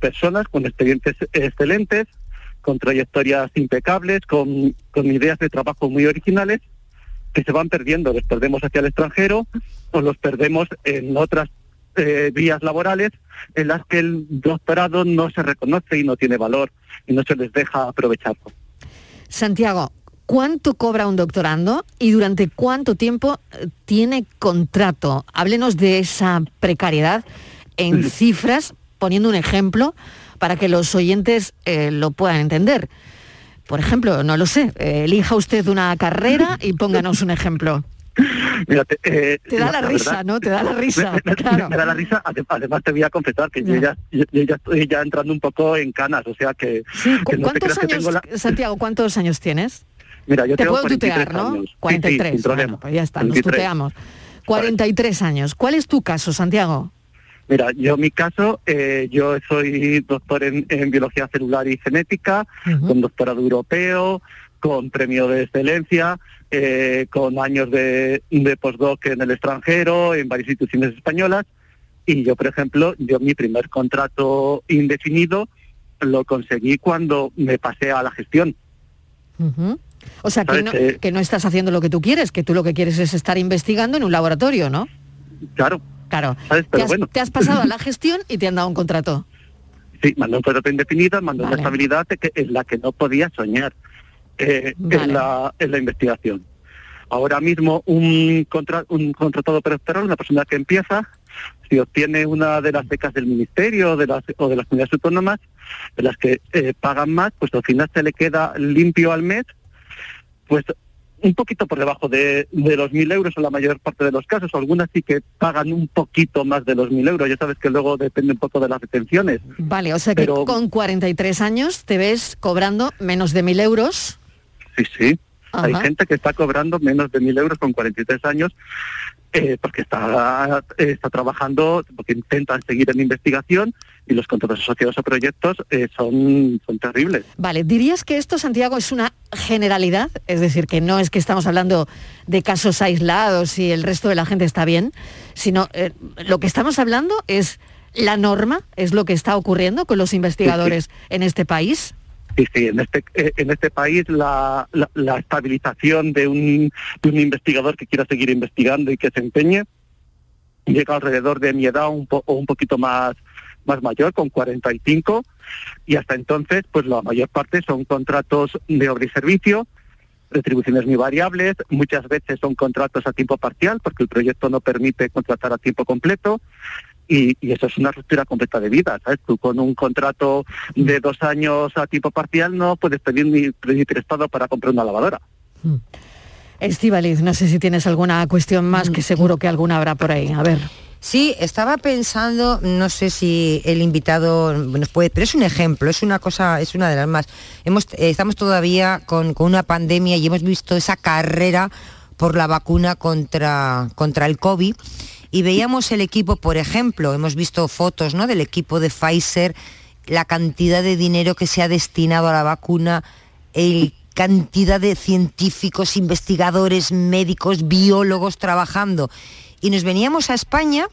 personas con expedientes excelentes, con trayectorias impecables, con ideas de trabajo muy originales, que se van perdiendo, los perdemos hacia el extranjero o los perdemos en otras vías laborales en las que el doctorado no se reconoce y no tiene valor y no se les deja aprovecharlo. Santiago, ¿cuánto cobra un doctorando y durante cuánto tiempo tiene contrato? Háblenos de esa precariedad en cifras, poniendo un ejemplo para que los oyentes lo puedan entender. Por ejemplo, no lo sé, elija usted una carrera y pónganos un ejemplo. Mira, te da la risa, ¿verdad? ¿No? Te da la risa, claro. Me da la risa, además te voy a confesar que yo ya estoy ya entrando un poco en canas, o sea que... Sí, que no ¿cuántos años, que tengo Santiago, cuántos años tienes? Mira, yo tengo 43 años. Te puedo tutear, ¿no? 43, sí, sin problema. Bueno, pues ya está, 23. Nos tuteamos. 43 años. ¿Cuál es tu caso, Santiago? Mira, yo soy doctor en biología celular y genética, con doctorado europeo, con premio de excelencia, con años de postdoc en el extranjero, en varias instituciones españolas. Y yo, por ejemplo, mi primer contrato indefinido lo conseguí cuando me pasé a la gestión. O sea, que no estás haciendo lo que tú quieres, que tú lo que quieres es estar investigando en un laboratorio, ¿no? Claro. ¿Sabes? Pero te has pasado a la gestión y te han dado un contrato. Sí, mandó un contrato indefinido, mandó una estabilidad en la que no podía soñar. En la investigación. Ahora mismo un contratado predoctoral, una persona que empieza, si obtiene una de las becas del ministerio o de las comunidades autónomas, de las que pagan más, pues al final se le queda limpio al mes, pues un poquito por debajo de los 1.000 euros en la mayor parte de los casos. Algunas sí que pagan un poquito más de los 1.000 euros. Ya sabes que luego depende un poco de las retenciones. Vale, o sea que con 43 años te ves cobrando menos de 1.000 euros. Sí. Ajá. Hay gente que está cobrando menos de 1.000 euros con 43 años porque está trabajando, porque intentan seguir en investigación y los contratos asociados a proyectos son terribles. Vale, ¿dirías que esto, Santiago, es una generalidad? Es decir, que no es que estamos hablando de casos aislados y el resto de la gente está bien, sino lo que estamos hablando es la norma? ¿Es lo que está ocurriendo con los investigadores en este país? Sí, en este país la estabilización de un investigador que quiera seguir investigando y que se empeñe llega alrededor de mi edad o un poquito más mayor, con 45, y hasta entonces pues la mayor parte son contratos de obra y servicio, retribuciones muy variables, muchas veces son contratos a tiempo parcial porque el proyecto no permite contratar a tiempo completo. Y eso es una ruptura completa de vida, ¿sabes? Tú con un contrato de 2 años a tiempo parcial no puedes pedir ni prestado para comprar una lavadora. Estíbaliz, no sé si tienes alguna cuestión más, que seguro que alguna habrá por ahí. A ver. Sí, estaba pensando, no sé si el invitado nos puede, pero es un ejemplo, es una cosa, es una de las más. Estamos todavía con una pandemia y hemos visto esa carrera por la vacuna contra el COVID. Y veíamos el equipo, por ejemplo, hemos visto fotos, ¿no?, del equipo de Pfizer, la cantidad de dinero que se ha destinado a la vacuna, la cantidad de científicos, investigadores, médicos, biólogos trabajando. Y nos veníamos a España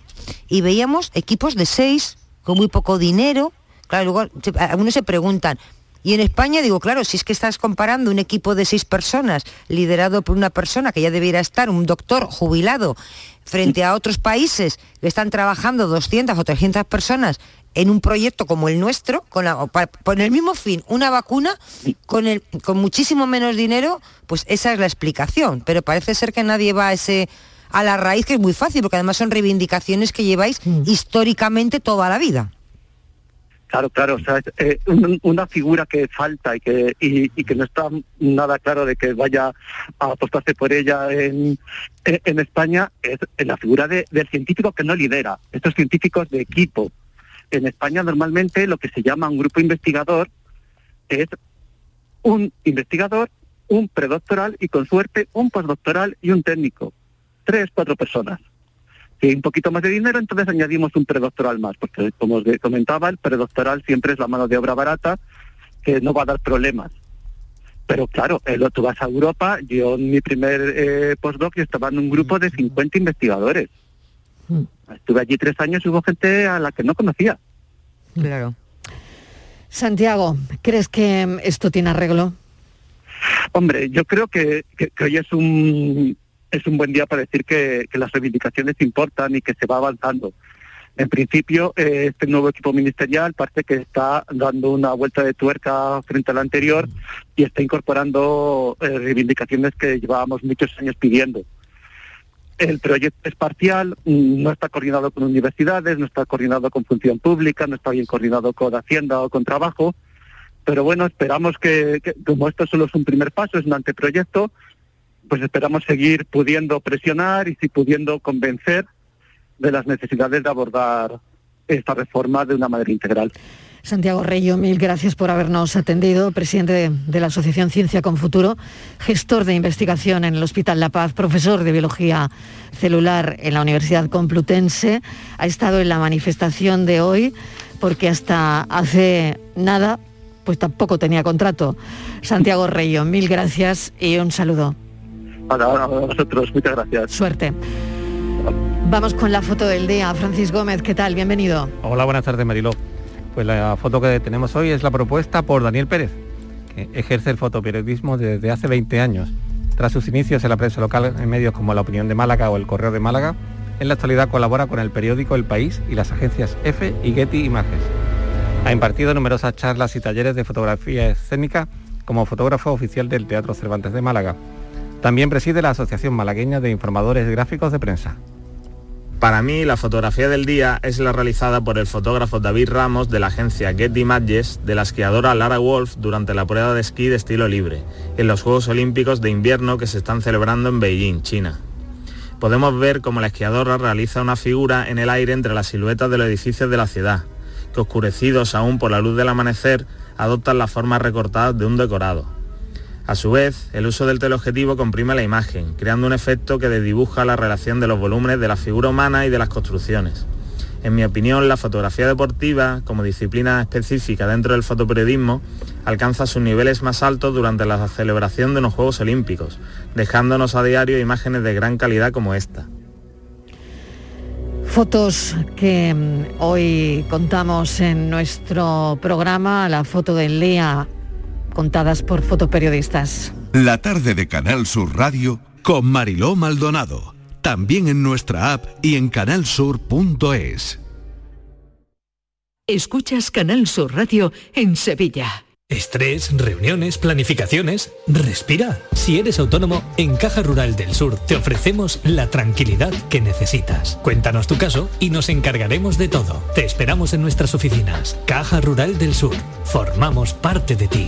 y veíamos equipos de 6 con muy poco dinero. Claro, luego algunos se preguntan, y en España digo, claro, si es que estás comparando un equipo de 6 personas liderado por una persona que ya debiera estar, un doctor jubilado, frente a otros países que están trabajando 200 o 300 personas en un proyecto como el nuestro, con el mismo fin, una vacuna, con muchísimo menos dinero, pues esa es la explicación. Pero parece ser que nadie va a la raíz, que es muy fácil, porque además son reivindicaciones que lleváis históricamente toda la vida. Claro, o sea, una figura que falta y que no está nada claro de que vaya a apostarse por ella en España es la figura del científico que no lidera, estos científicos de equipo. En España normalmente lo que se llama un grupo investigador es un investigador, un predoctoral y con suerte un postdoctoral y un técnico, 3-4 personas. Y un poquito más de dinero, entonces añadimos un predoctoral más, porque como os comentaba, el predoctoral siempre es la mano de obra barata, que no va a dar problemas. Pero claro, tú vas a Europa, yo en mi primer postdoc estaba en un grupo de 50 investigadores. Estuve allí 3 años y hubo gente a la que no conocía. Claro. Santiago, ¿crees que esto tiene arreglo? Hombre, yo creo que hoy es un buen día para decir que las reivindicaciones importan y que se va avanzando. En principio, este nuevo equipo ministerial parece que está dando una vuelta de tuerca frente al anterior y está incorporando reivindicaciones que llevábamos muchos años pidiendo. El proyecto es parcial, no está coordinado con universidades, no está coordinado con función pública, no está bien coordinado con Hacienda o con Trabajo, pero bueno, esperamos que como esto solo es un primer paso, es un anteproyecto, pues esperamos seguir pudiendo presionar y pudiendo convencer de las necesidades de abordar esta reforma de una manera integral. Santiago Reyjo, mil gracias por habernos atendido, presidente de la Asociación Ciencia con Futuro, gestor de investigación en el Hospital La Paz, profesor de Biología Celular en la Universidad Complutense. Ha estado en la manifestación de hoy porque hasta hace nada pues tampoco tenía contrato. Santiago Reyjo, mil gracias y un saludo. A vosotros, muchas gracias. Suerte. Vamos con la foto del día. Francis Gómez, ¿qué tal? Bienvenido. Hola, buenas tardes, Mariló. Pues la foto que tenemos hoy es la propuesta por Daniel Pérez, que ejerce el fotoperiodismo desde hace 20 años. Tras sus inicios en la prensa local, en medios como La Opinión de Málaga o El Correo de Málaga, en la actualidad colabora con el periódico El País y las agencias EFE y Getty Images. Ha impartido numerosas charlas y talleres de fotografía escénica como fotógrafo oficial del Teatro Cervantes de Málaga. También preside la Asociación Malagueña de Informadores Gráficos de Prensa. Para mí, la fotografía del día es la realizada por el fotógrafo David Ramos de la agencia Getty Images de la esquiadora Lara Wolf durante la prueba de esquí de estilo libre, en los Juegos Olímpicos de Invierno que se están celebrando en Beijing, China. Podemos ver cómo la esquiadora realiza una figura en el aire entre las siluetas de los edificios de la ciudad, que oscurecidos aún por la luz del amanecer, adoptan las formas recortadas de un decorado. A su vez, el uso del teleobjetivo comprime la imagen, creando un efecto que desdibuja la relación de los volúmenes de la figura humana y de las construcciones. En mi opinión, la fotografía deportiva, como disciplina específica dentro del fotoperiodismo, alcanza sus niveles más altos durante la celebración de unos Juegos Olímpicos, dejándonos a diario imágenes de gran calidad como esta. Fotos que hoy contamos en nuestro programa, la foto del día, contadas por fotoperiodistas. La tarde de Canal Sur Radio con Mariló Maldonado, también en nuestra app y en canalsur.es. Escuchas Canal Sur Radio en Sevilla. Estrés, reuniones, planificaciones... Respira. Si eres autónomo, en Caja Rural del Sur te ofrecemos la tranquilidad que necesitas. Cuéntanos tu caso y nos encargaremos de todo. Te esperamos en nuestras oficinas. Caja Rural del Sur. Formamos parte de ti.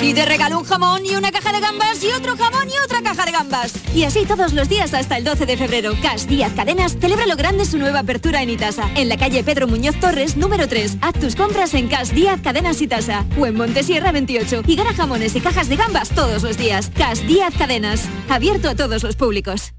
Y te regalo un jamón y una caja de gambas y otro jamón y otra caja de gambas. Y así todos los días hasta el 12 de febrero. Cas Díaz Cadenas celebra lo grande su nueva apertura en Itasa. En la calle Pedro Muñoz Torres, número 3. Haz tus compras en Cas Díaz Cadenas Itasa. O en Montesierra 28. Y gana jamones y cajas de gambas todos los días. Cas Díaz Cadenas. Abierto a todos los públicos.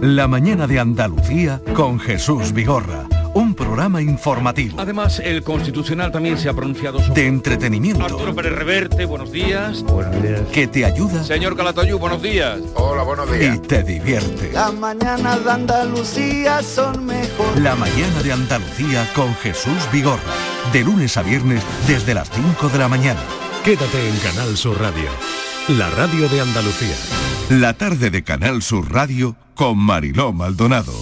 La mañana de Andalucía con Jesús Vigorra. Un programa informativo. Además, el Constitucional también se ha pronunciado sobre... De entretenimiento. Arturo Pérez Reverte, buenos días. Buenos días. Que te ayuda. Señor Calatayú, buenos días. Hola, buenos días. Y te divierte. Las mañanas de Andalucía son mejores. La mañana de Andalucía con Jesús Vigorra. De lunes a viernes desde las 5 de la mañana. Quédate en Canal Sur Radio. La radio de Andalucía. La tarde de Canal Sur Radio con Mariló Maldonado.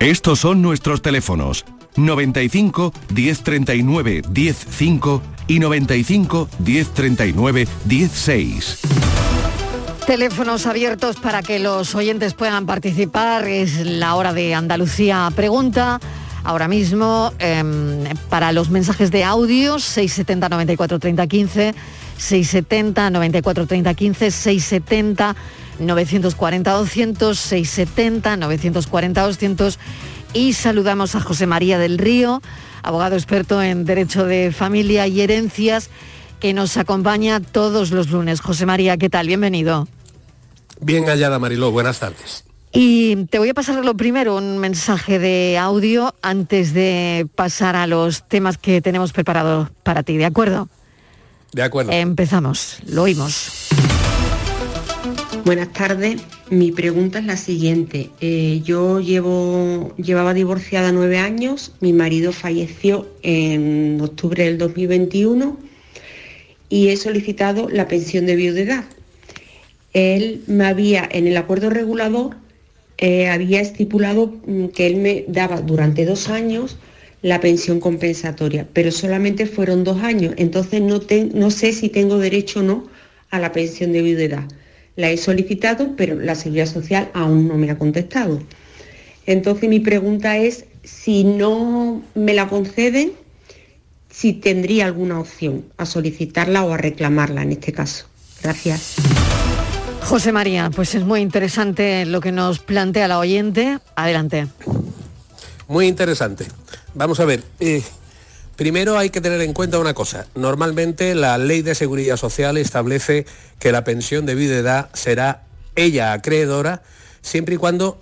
Estos son nuestros teléfonos, 95 1039 105 y 95 1039 16. Teléfonos abiertos para que los oyentes puedan participar, es la hora de Andalucía Pregunta. Ahora mismo, para los mensajes de audio, 670 94 30 15, 670 94 30 15, 670 940 200, 670 940 200. Y saludamos a José María del Río, abogado experto en Derecho de Familia y Herencias, que nos acompaña todos los lunes. José María, ¿qué tal? Bienvenido. Bien hallada, Mariló. Buenas tardes. Y te voy a pasar lo primero, un mensaje de audio antes de pasar a los temas que tenemos preparados para ti, ¿de acuerdo? De acuerdo. Empezamos, lo oímos. Buenas tardes, mi pregunta es la siguiente. Yo llevaba divorciada 9 años, mi marido falleció en octubre del 2021 y he solicitado la pensión de viudedad. Él me había, en el acuerdo regulador, había estipulado que él me daba durante 2 años la pensión compensatoria, pero solamente fueron 2 años, entonces no sé si tengo derecho o no a la pensión de viudedad. La he solicitado, pero la Seguridad Social aún no me ha contestado. Entonces mi pregunta es, si no me la conceden, si tendría alguna opción a solicitarla o a reclamarla en este caso. Gracias. José María, pues es muy interesante lo que nos plantea la oyente. Adelante. Muy interesante. Vamos a ver. Primero hay que tener en cuenta una cosa. Normalmente la Ley de Seguridad Social establece que la pensión de viudedad será ella acreedora siempre y cuando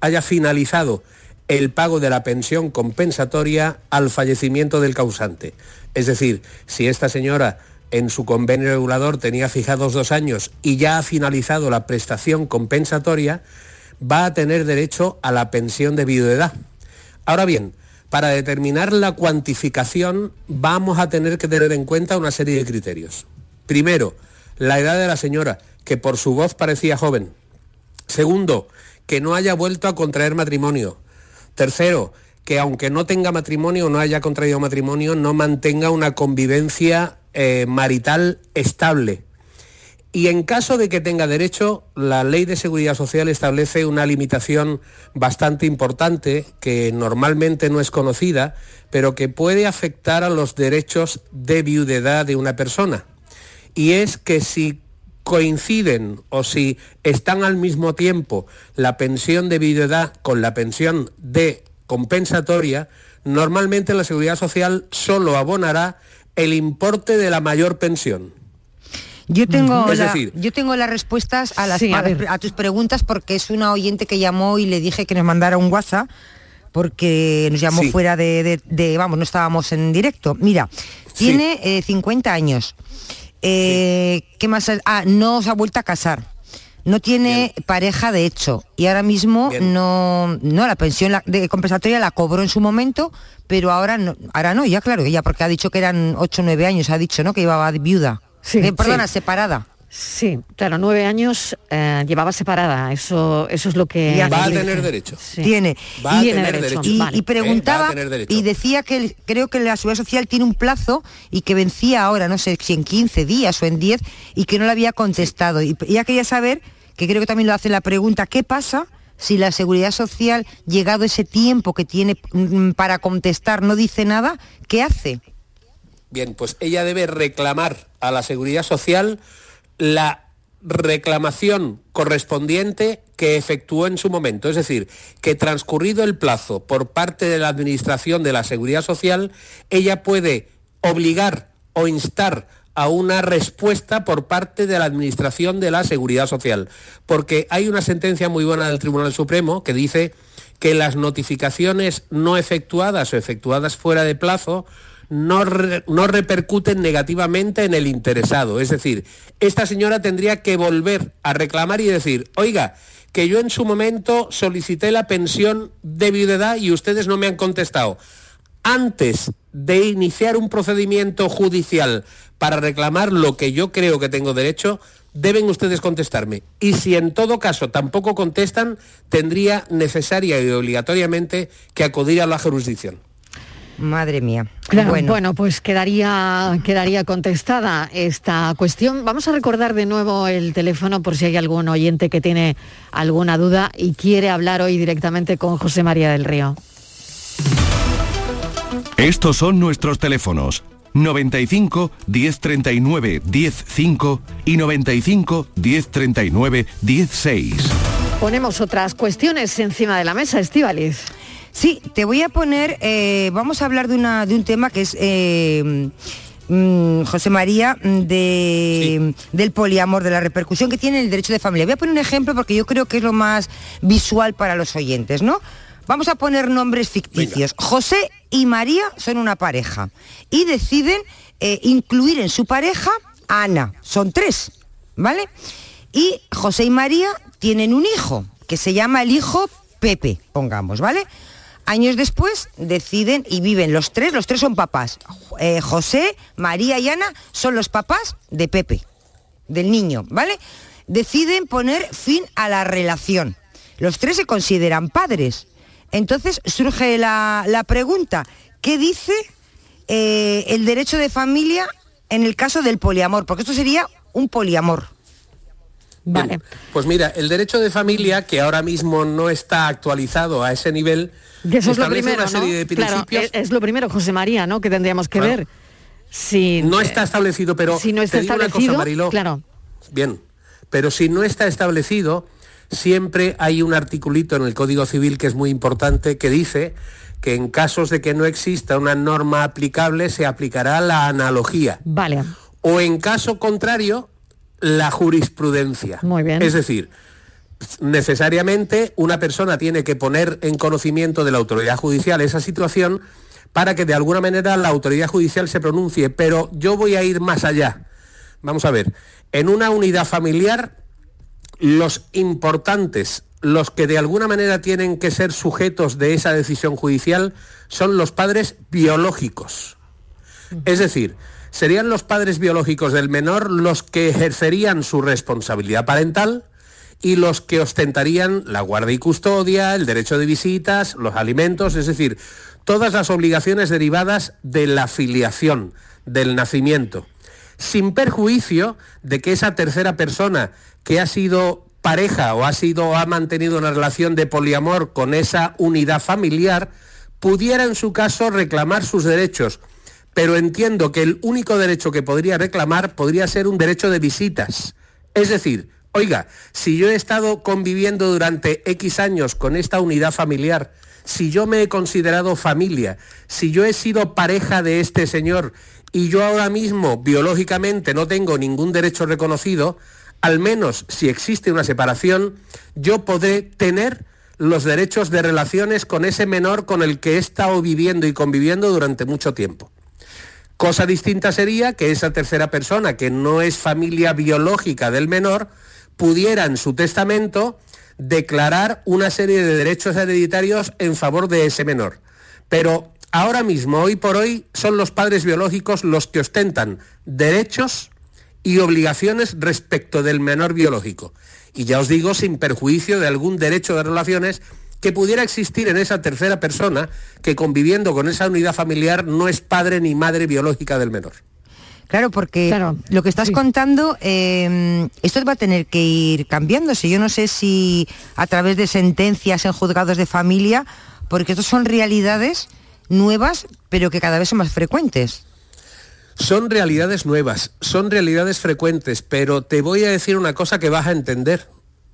haya finalizado el pago de la pensión compensatoria al fallecimiento del causante. Es decir, si esta señora... en su convenio regulador tenía fijados 2 años y ya ha finalizado la prestación compensatoria, va a tener derecho a la pensión de viudedad. Ahora bien, para determinar la cuantificación vamos a tener que tener en cuenta una serie de criterios. Primero, la edad de la señora, que por su voz parecía joven. Segundo, que no haya vuelto a contraer matrimonio. Tercero, que aunque no tenga matrimonio o no haya contraído matrimonio, no mantenga una convivencia marital estable. Y en caso de que tenga derecho, la Ley de Seguridad Social establece una limitación bastante importante que normalmente no es conocida, pero que puede afectar a los derechos de viudedad de una persona. Y es que si coinciden o si están al mismo tiempo la pensión de viudedad con la pensión de compensatoria, normalmente la Seguridad Social solo abonará el importe de la mayor pensión. Yo tengo, yo tengo las respuestas a, las, a tus preguntas, porque es una oyente que llamó y le dije que nos mandara un WhatsApp, porque nos llamó fuera de vamos, no estábamos en directo. Mira, tiene 50 años. ¿Qué más? Ah, no se ha vuelto a casar. No tiene pareja, de hecho, y ahora mismo no la pensión de compensatoria la cobró en su momento, pero ahora no, ya claro, ella, porque ha dicho que eran 8 o 9 años, ha dicho, ¿no?, que llevaba viuda, separada. Sí, claro, 9 años llevaba separada, eso es lo que... Va a tener derecho. Tiene. Y preguntaba, y decía que creo que la Seguridad Social tiene un plazo y que vencía ahora, no sé si en 15 días o en 10, y que no le había contestado. Y ella quería saber, que creo que también lo hace la pregunta, ¿qué pasa si la Seguridad Social, llegado ese tiempo que tiene para contestar, no dice nada? ¿Qué hace? Bien, pues ella debe reclamar a la Seguridad Social la reclamación correspondiente que efectuó en su momento. Es decir, que transcurrido el plazo por parte de la Administración de la Seguridad Social, ella puede obligar o instar a una respuesta por parte de la Administración de la Seguridad Social. Porque hay una sentencia muy buena del Tribunal Supremo que dice que las notificaciones no efectuadas o efectuadas fuera de plazo no repercuten negativamente en el interesado. Es decir, esta señora tendría que volver a reclamar y decir, oiga, que yo en su momento solicité la pensión de viudedad y ustedes no me han contestado. Antes de iniciar un procedimiento judicial para reclamar lo que yo creo que tengo derecho, deben ustedes contestarme. Y si en todo caso tampoco contestan, tendría necesaria y obligatoriamente que acudir a la jurisdicción. Madre mía. Claro, bueno, pues quedaría contestada esta cuestión. Vamos a recordar de nuevo el teléfono por si hay algún oyente que tiene alguna duda y quiere hablar hoy directamente con José María del Río. Estos son nuestros teléfonos: 95 1039 105 y 95 1039 16. Ponemos otras cuestiones encima de la mesa, Estíbaliz. Sí, te voy a poner, vamos a hablar de un tema que es, José María, del poliamor, de la repercusión que tiene el derecho de familia. Voy a poner un ejemplo porque yo creo que es lo más visual para los oyentes, ¿no? Vamos a poner nombres ficticios. Venga. José y María son una pareja y deciden incluir en su pareja a Ana. Son 3, ¿vale? Y José y María tienen un hijo que se llama el hijo Pepe, pongamos, ¿vale? Años después deciden y viven los tres son papás. José, María y Ana son los papás de Pepe, del niño, ¿vale? Deciden poner fin a la relación. Los 3 se consideran padres. Entonces surge la pregunta, ¿qué dice el derecho de familia en el caso del poliamor? Porque esto sería un poliamor. Vale. Bien, pues mira, el derecho de familia, que ahora mismo no está actualizado a ese nivel, eso es lo primero, una serie, ¿no?, de principios. Claro, es lo primero, José María, ¿no?, que tendríamos que ver. Si no está establecido, pero si no está establecido, una cosa, Mariló, claro. Bien, pero si no está establecido, siempre hay un articulito en el Código Civil que es muy importante, que dice que en casos de que no exista una norma aplicable, se aplicará la analogía. Vale. O en caso contrario, la jurisprudencia. Muy bien. Es decir, necesariamente una persona tiene que poner en conocimiento de la autoridad judicial esa situación para que de alguna manera la autoridad judicial se pronuncie. Pero yo voy a ir más allá. Vamos a ver, en una unidad familiar, los importantes, los que de alguna manera tienen que ser sujetos de esa decisión judicial, son los padres biológicos. Es decir, serían los padres biológicos del menor los que ejercerían su responsabilidad parental y los que ostentarían la guarda y custodia, el derecho de visitas, los alimentos, es decir, todas las obligaciones derivadas de la filiación, del nacimiento, sin perjuicio de que esa tercera persona que ha sido pareja o ha mantenido una relación de poliamor con esa unidad familiar pudiera en su caso reclamar sus derechos. Pero entiendo que el único derecho que podría reclamar podría ser un derecho de visitas. Es decir, oiga, si yo he estado conviviendo durante X años con esta unidad familiar, si yo me he considerado familia, si yo he sido pareja de este señor y yo ahora mismo biológicamente no tengo ningún derecho reconocido, al menos si existe una separación, yo podré tener los derechos de relaciones con ese menor con el que he estado viviendo y conviviendo durante mucho tiempo. Cosa distinta sería que esa tercera persona, que no es familia biológica del menor, pudiera en su testamento declarar una serie de derechos hereditarios en favor de ese menor. Pero ahora mismo, hoy por hoy, son los padres biológicos los que ostentan derechos y obligaciones respecto del menor biológico. Y ya os digo, sin perjuicio de algún derecho de relaciones que pudiera existir en esa tercera persona que, conviviendo con esa unidad familiar, no es padre ni madre biológica del menor. Claro, porque lo que estás contando, esto va a tener que ir cambiándose. Yo no sé si a través de sentencias en juzgados de familia, porque estas son realidades nuevas, pero que cada vez son más frecuentes. Son realidades nuevas, son realidades frecuentes, pero te voy a decir una cosa que vas a entender.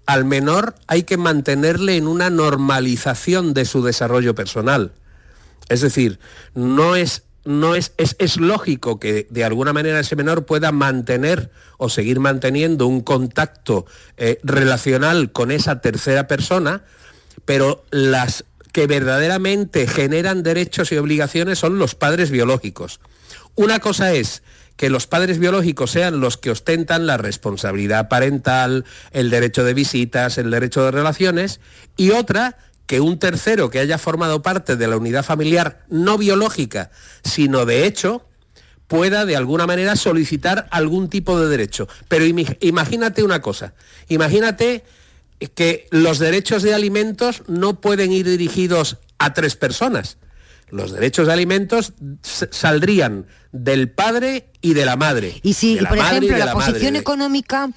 Al menor hay que mantenerle en una normalización de su desarrollo personal. Es decir, es lógico que de alguna manera ese menor pueda mantener o seguir manteniendo un contacto relacional con esa tercera persona, pero las que verdaderamente generan derechos y obligaciones son los padres biológicos. Una cosa es que los padres biológicos sean los que ostentan la responsabilidad parental, el derecho de visitas, el derecho de relaciones, y otra, que un tercero que haya formado parte de la unidad familiar no biológica, sino de hecho, pueda de alguna manera solicitar algún tipo de derecho. Pero imagínate una cosa, imagínate que los derechos de alimentos no pueden ir dirigidos a tres personas. Los derechos de alimentos saldrían del padre y de la madre. Y si, por ejemplo, la posición económica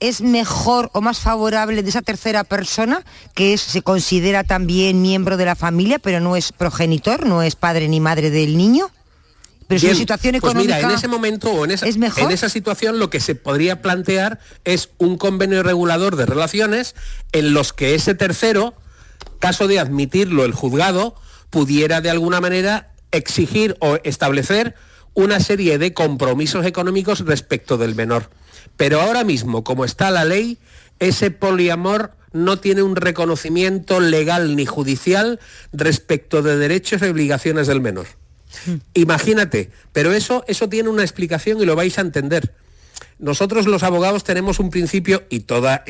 es mejor o más favorable de esa tercera persona, que se considera también miembro de la familia, pero no es progenitor, no es padre ni madre del niño, pero bien, su situación económica... Pues mira, en ese momento o en esa situación lo que se podría plantear es un convenio regulador de relaciones en los que ese tercero, caso de admitirlo el juzgado, pudiera de alguna manera exigir o establecer una serie de compromisos económicos respecto del menor. Pero ahora mismo, como está la ley, ese poliamor no tiene un reconocimiento legal ni judicial respecto de derechos y obligaciones del menor. Imagínate, pero eso tiene una explicación y lo vais a entender. Nosotros los abogados tenemos un principio, y todo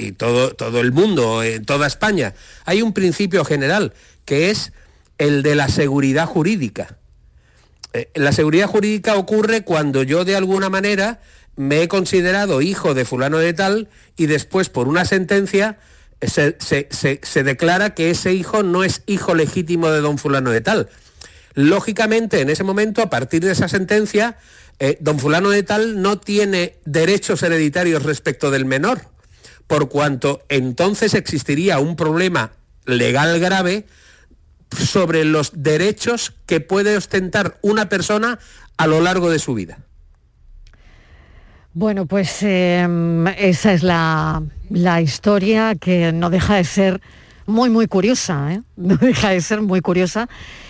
el mundo, en toda España, hay un principio general, que es el de la seguridad jurídica. La seguridad jurídica ocurre cuando yo de alguna manera me he considerado hijo de fulano de tal y después por una sentencia se declara que ese hijo no es hijo legítimo de don fulano de tal. Lógicamente, en ese momento, a partir de esa sentencia, don fulano de tal no tiene derechos hereditarios respecto del menor, por cuanto entonces existiría un problema legal grave sobre los derechos que puede ostentar una persona a lo largo de su vida. Bueno, pues esa es la historia que no deja de ser muy, muy curiosa, ¿eh? No deja de ser muy curiosa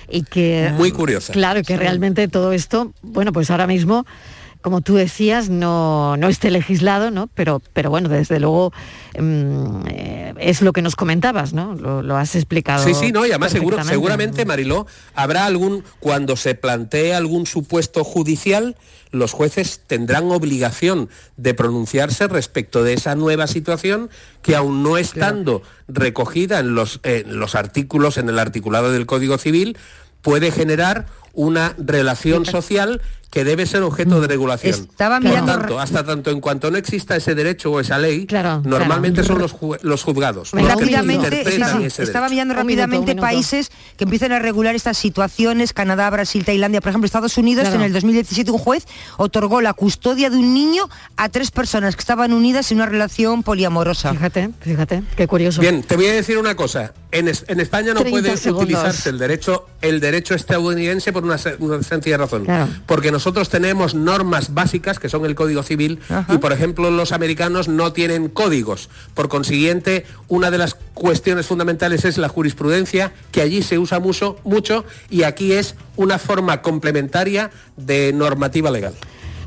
y que... Muy curiosa. Claro, que realmente todo esto, bueno, pues ahora mismo, como tú decías, no esté legislado, ¿no? Pero bueno, desde luego es lo que nos comentabas, ¿no? Lo has explicado. Sí, no, y además seguramente, Mariló, habrá cuando se plantee algún supuesto judicial, los jueces tendrán obligación de pronunciarse respecto de esa nueva situación que, aún no estando recogida en los artículos, en el articulado del Código Civil, puede generar una relación social que debe ser objeto de regulación. Por tanto, hasta tanto en cuanto no exista ese derecho o esa ley, normalmente son los juzgados. Estaba mirando rápidamente países que empiezan a regular estas situaciones: Canadá, Brasil, Tailandia. Por ejemplo, Estados Unidos, en el 2017 un juez otorgó la custodia de un niño a tres personas que estaban unidas en una relación poliamorosa. Fíjate, qué curioso. Bien, te voy a decir una cosa. En España no puede utilizarse el derecho estadounidense por una sencilla razón. Porque nosotros tenemos normas básicas, que son el Código Civil, ajá, y, por ejemplo, los americanos no tienen códigos. Por consiguiente, una de las cuestiones fundamentales es la jurisprudencia, que allí se usa mucho, y aquí es una forma complementaria de normativa legal.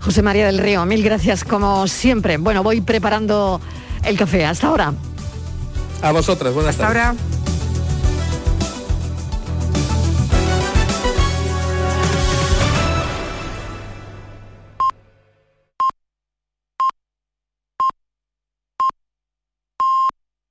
José María del Río, mil gracias, como siempre. Bueno, voy preparando el café. Hasta ahora. A vosotras, buenas tardes. Hasta ahora.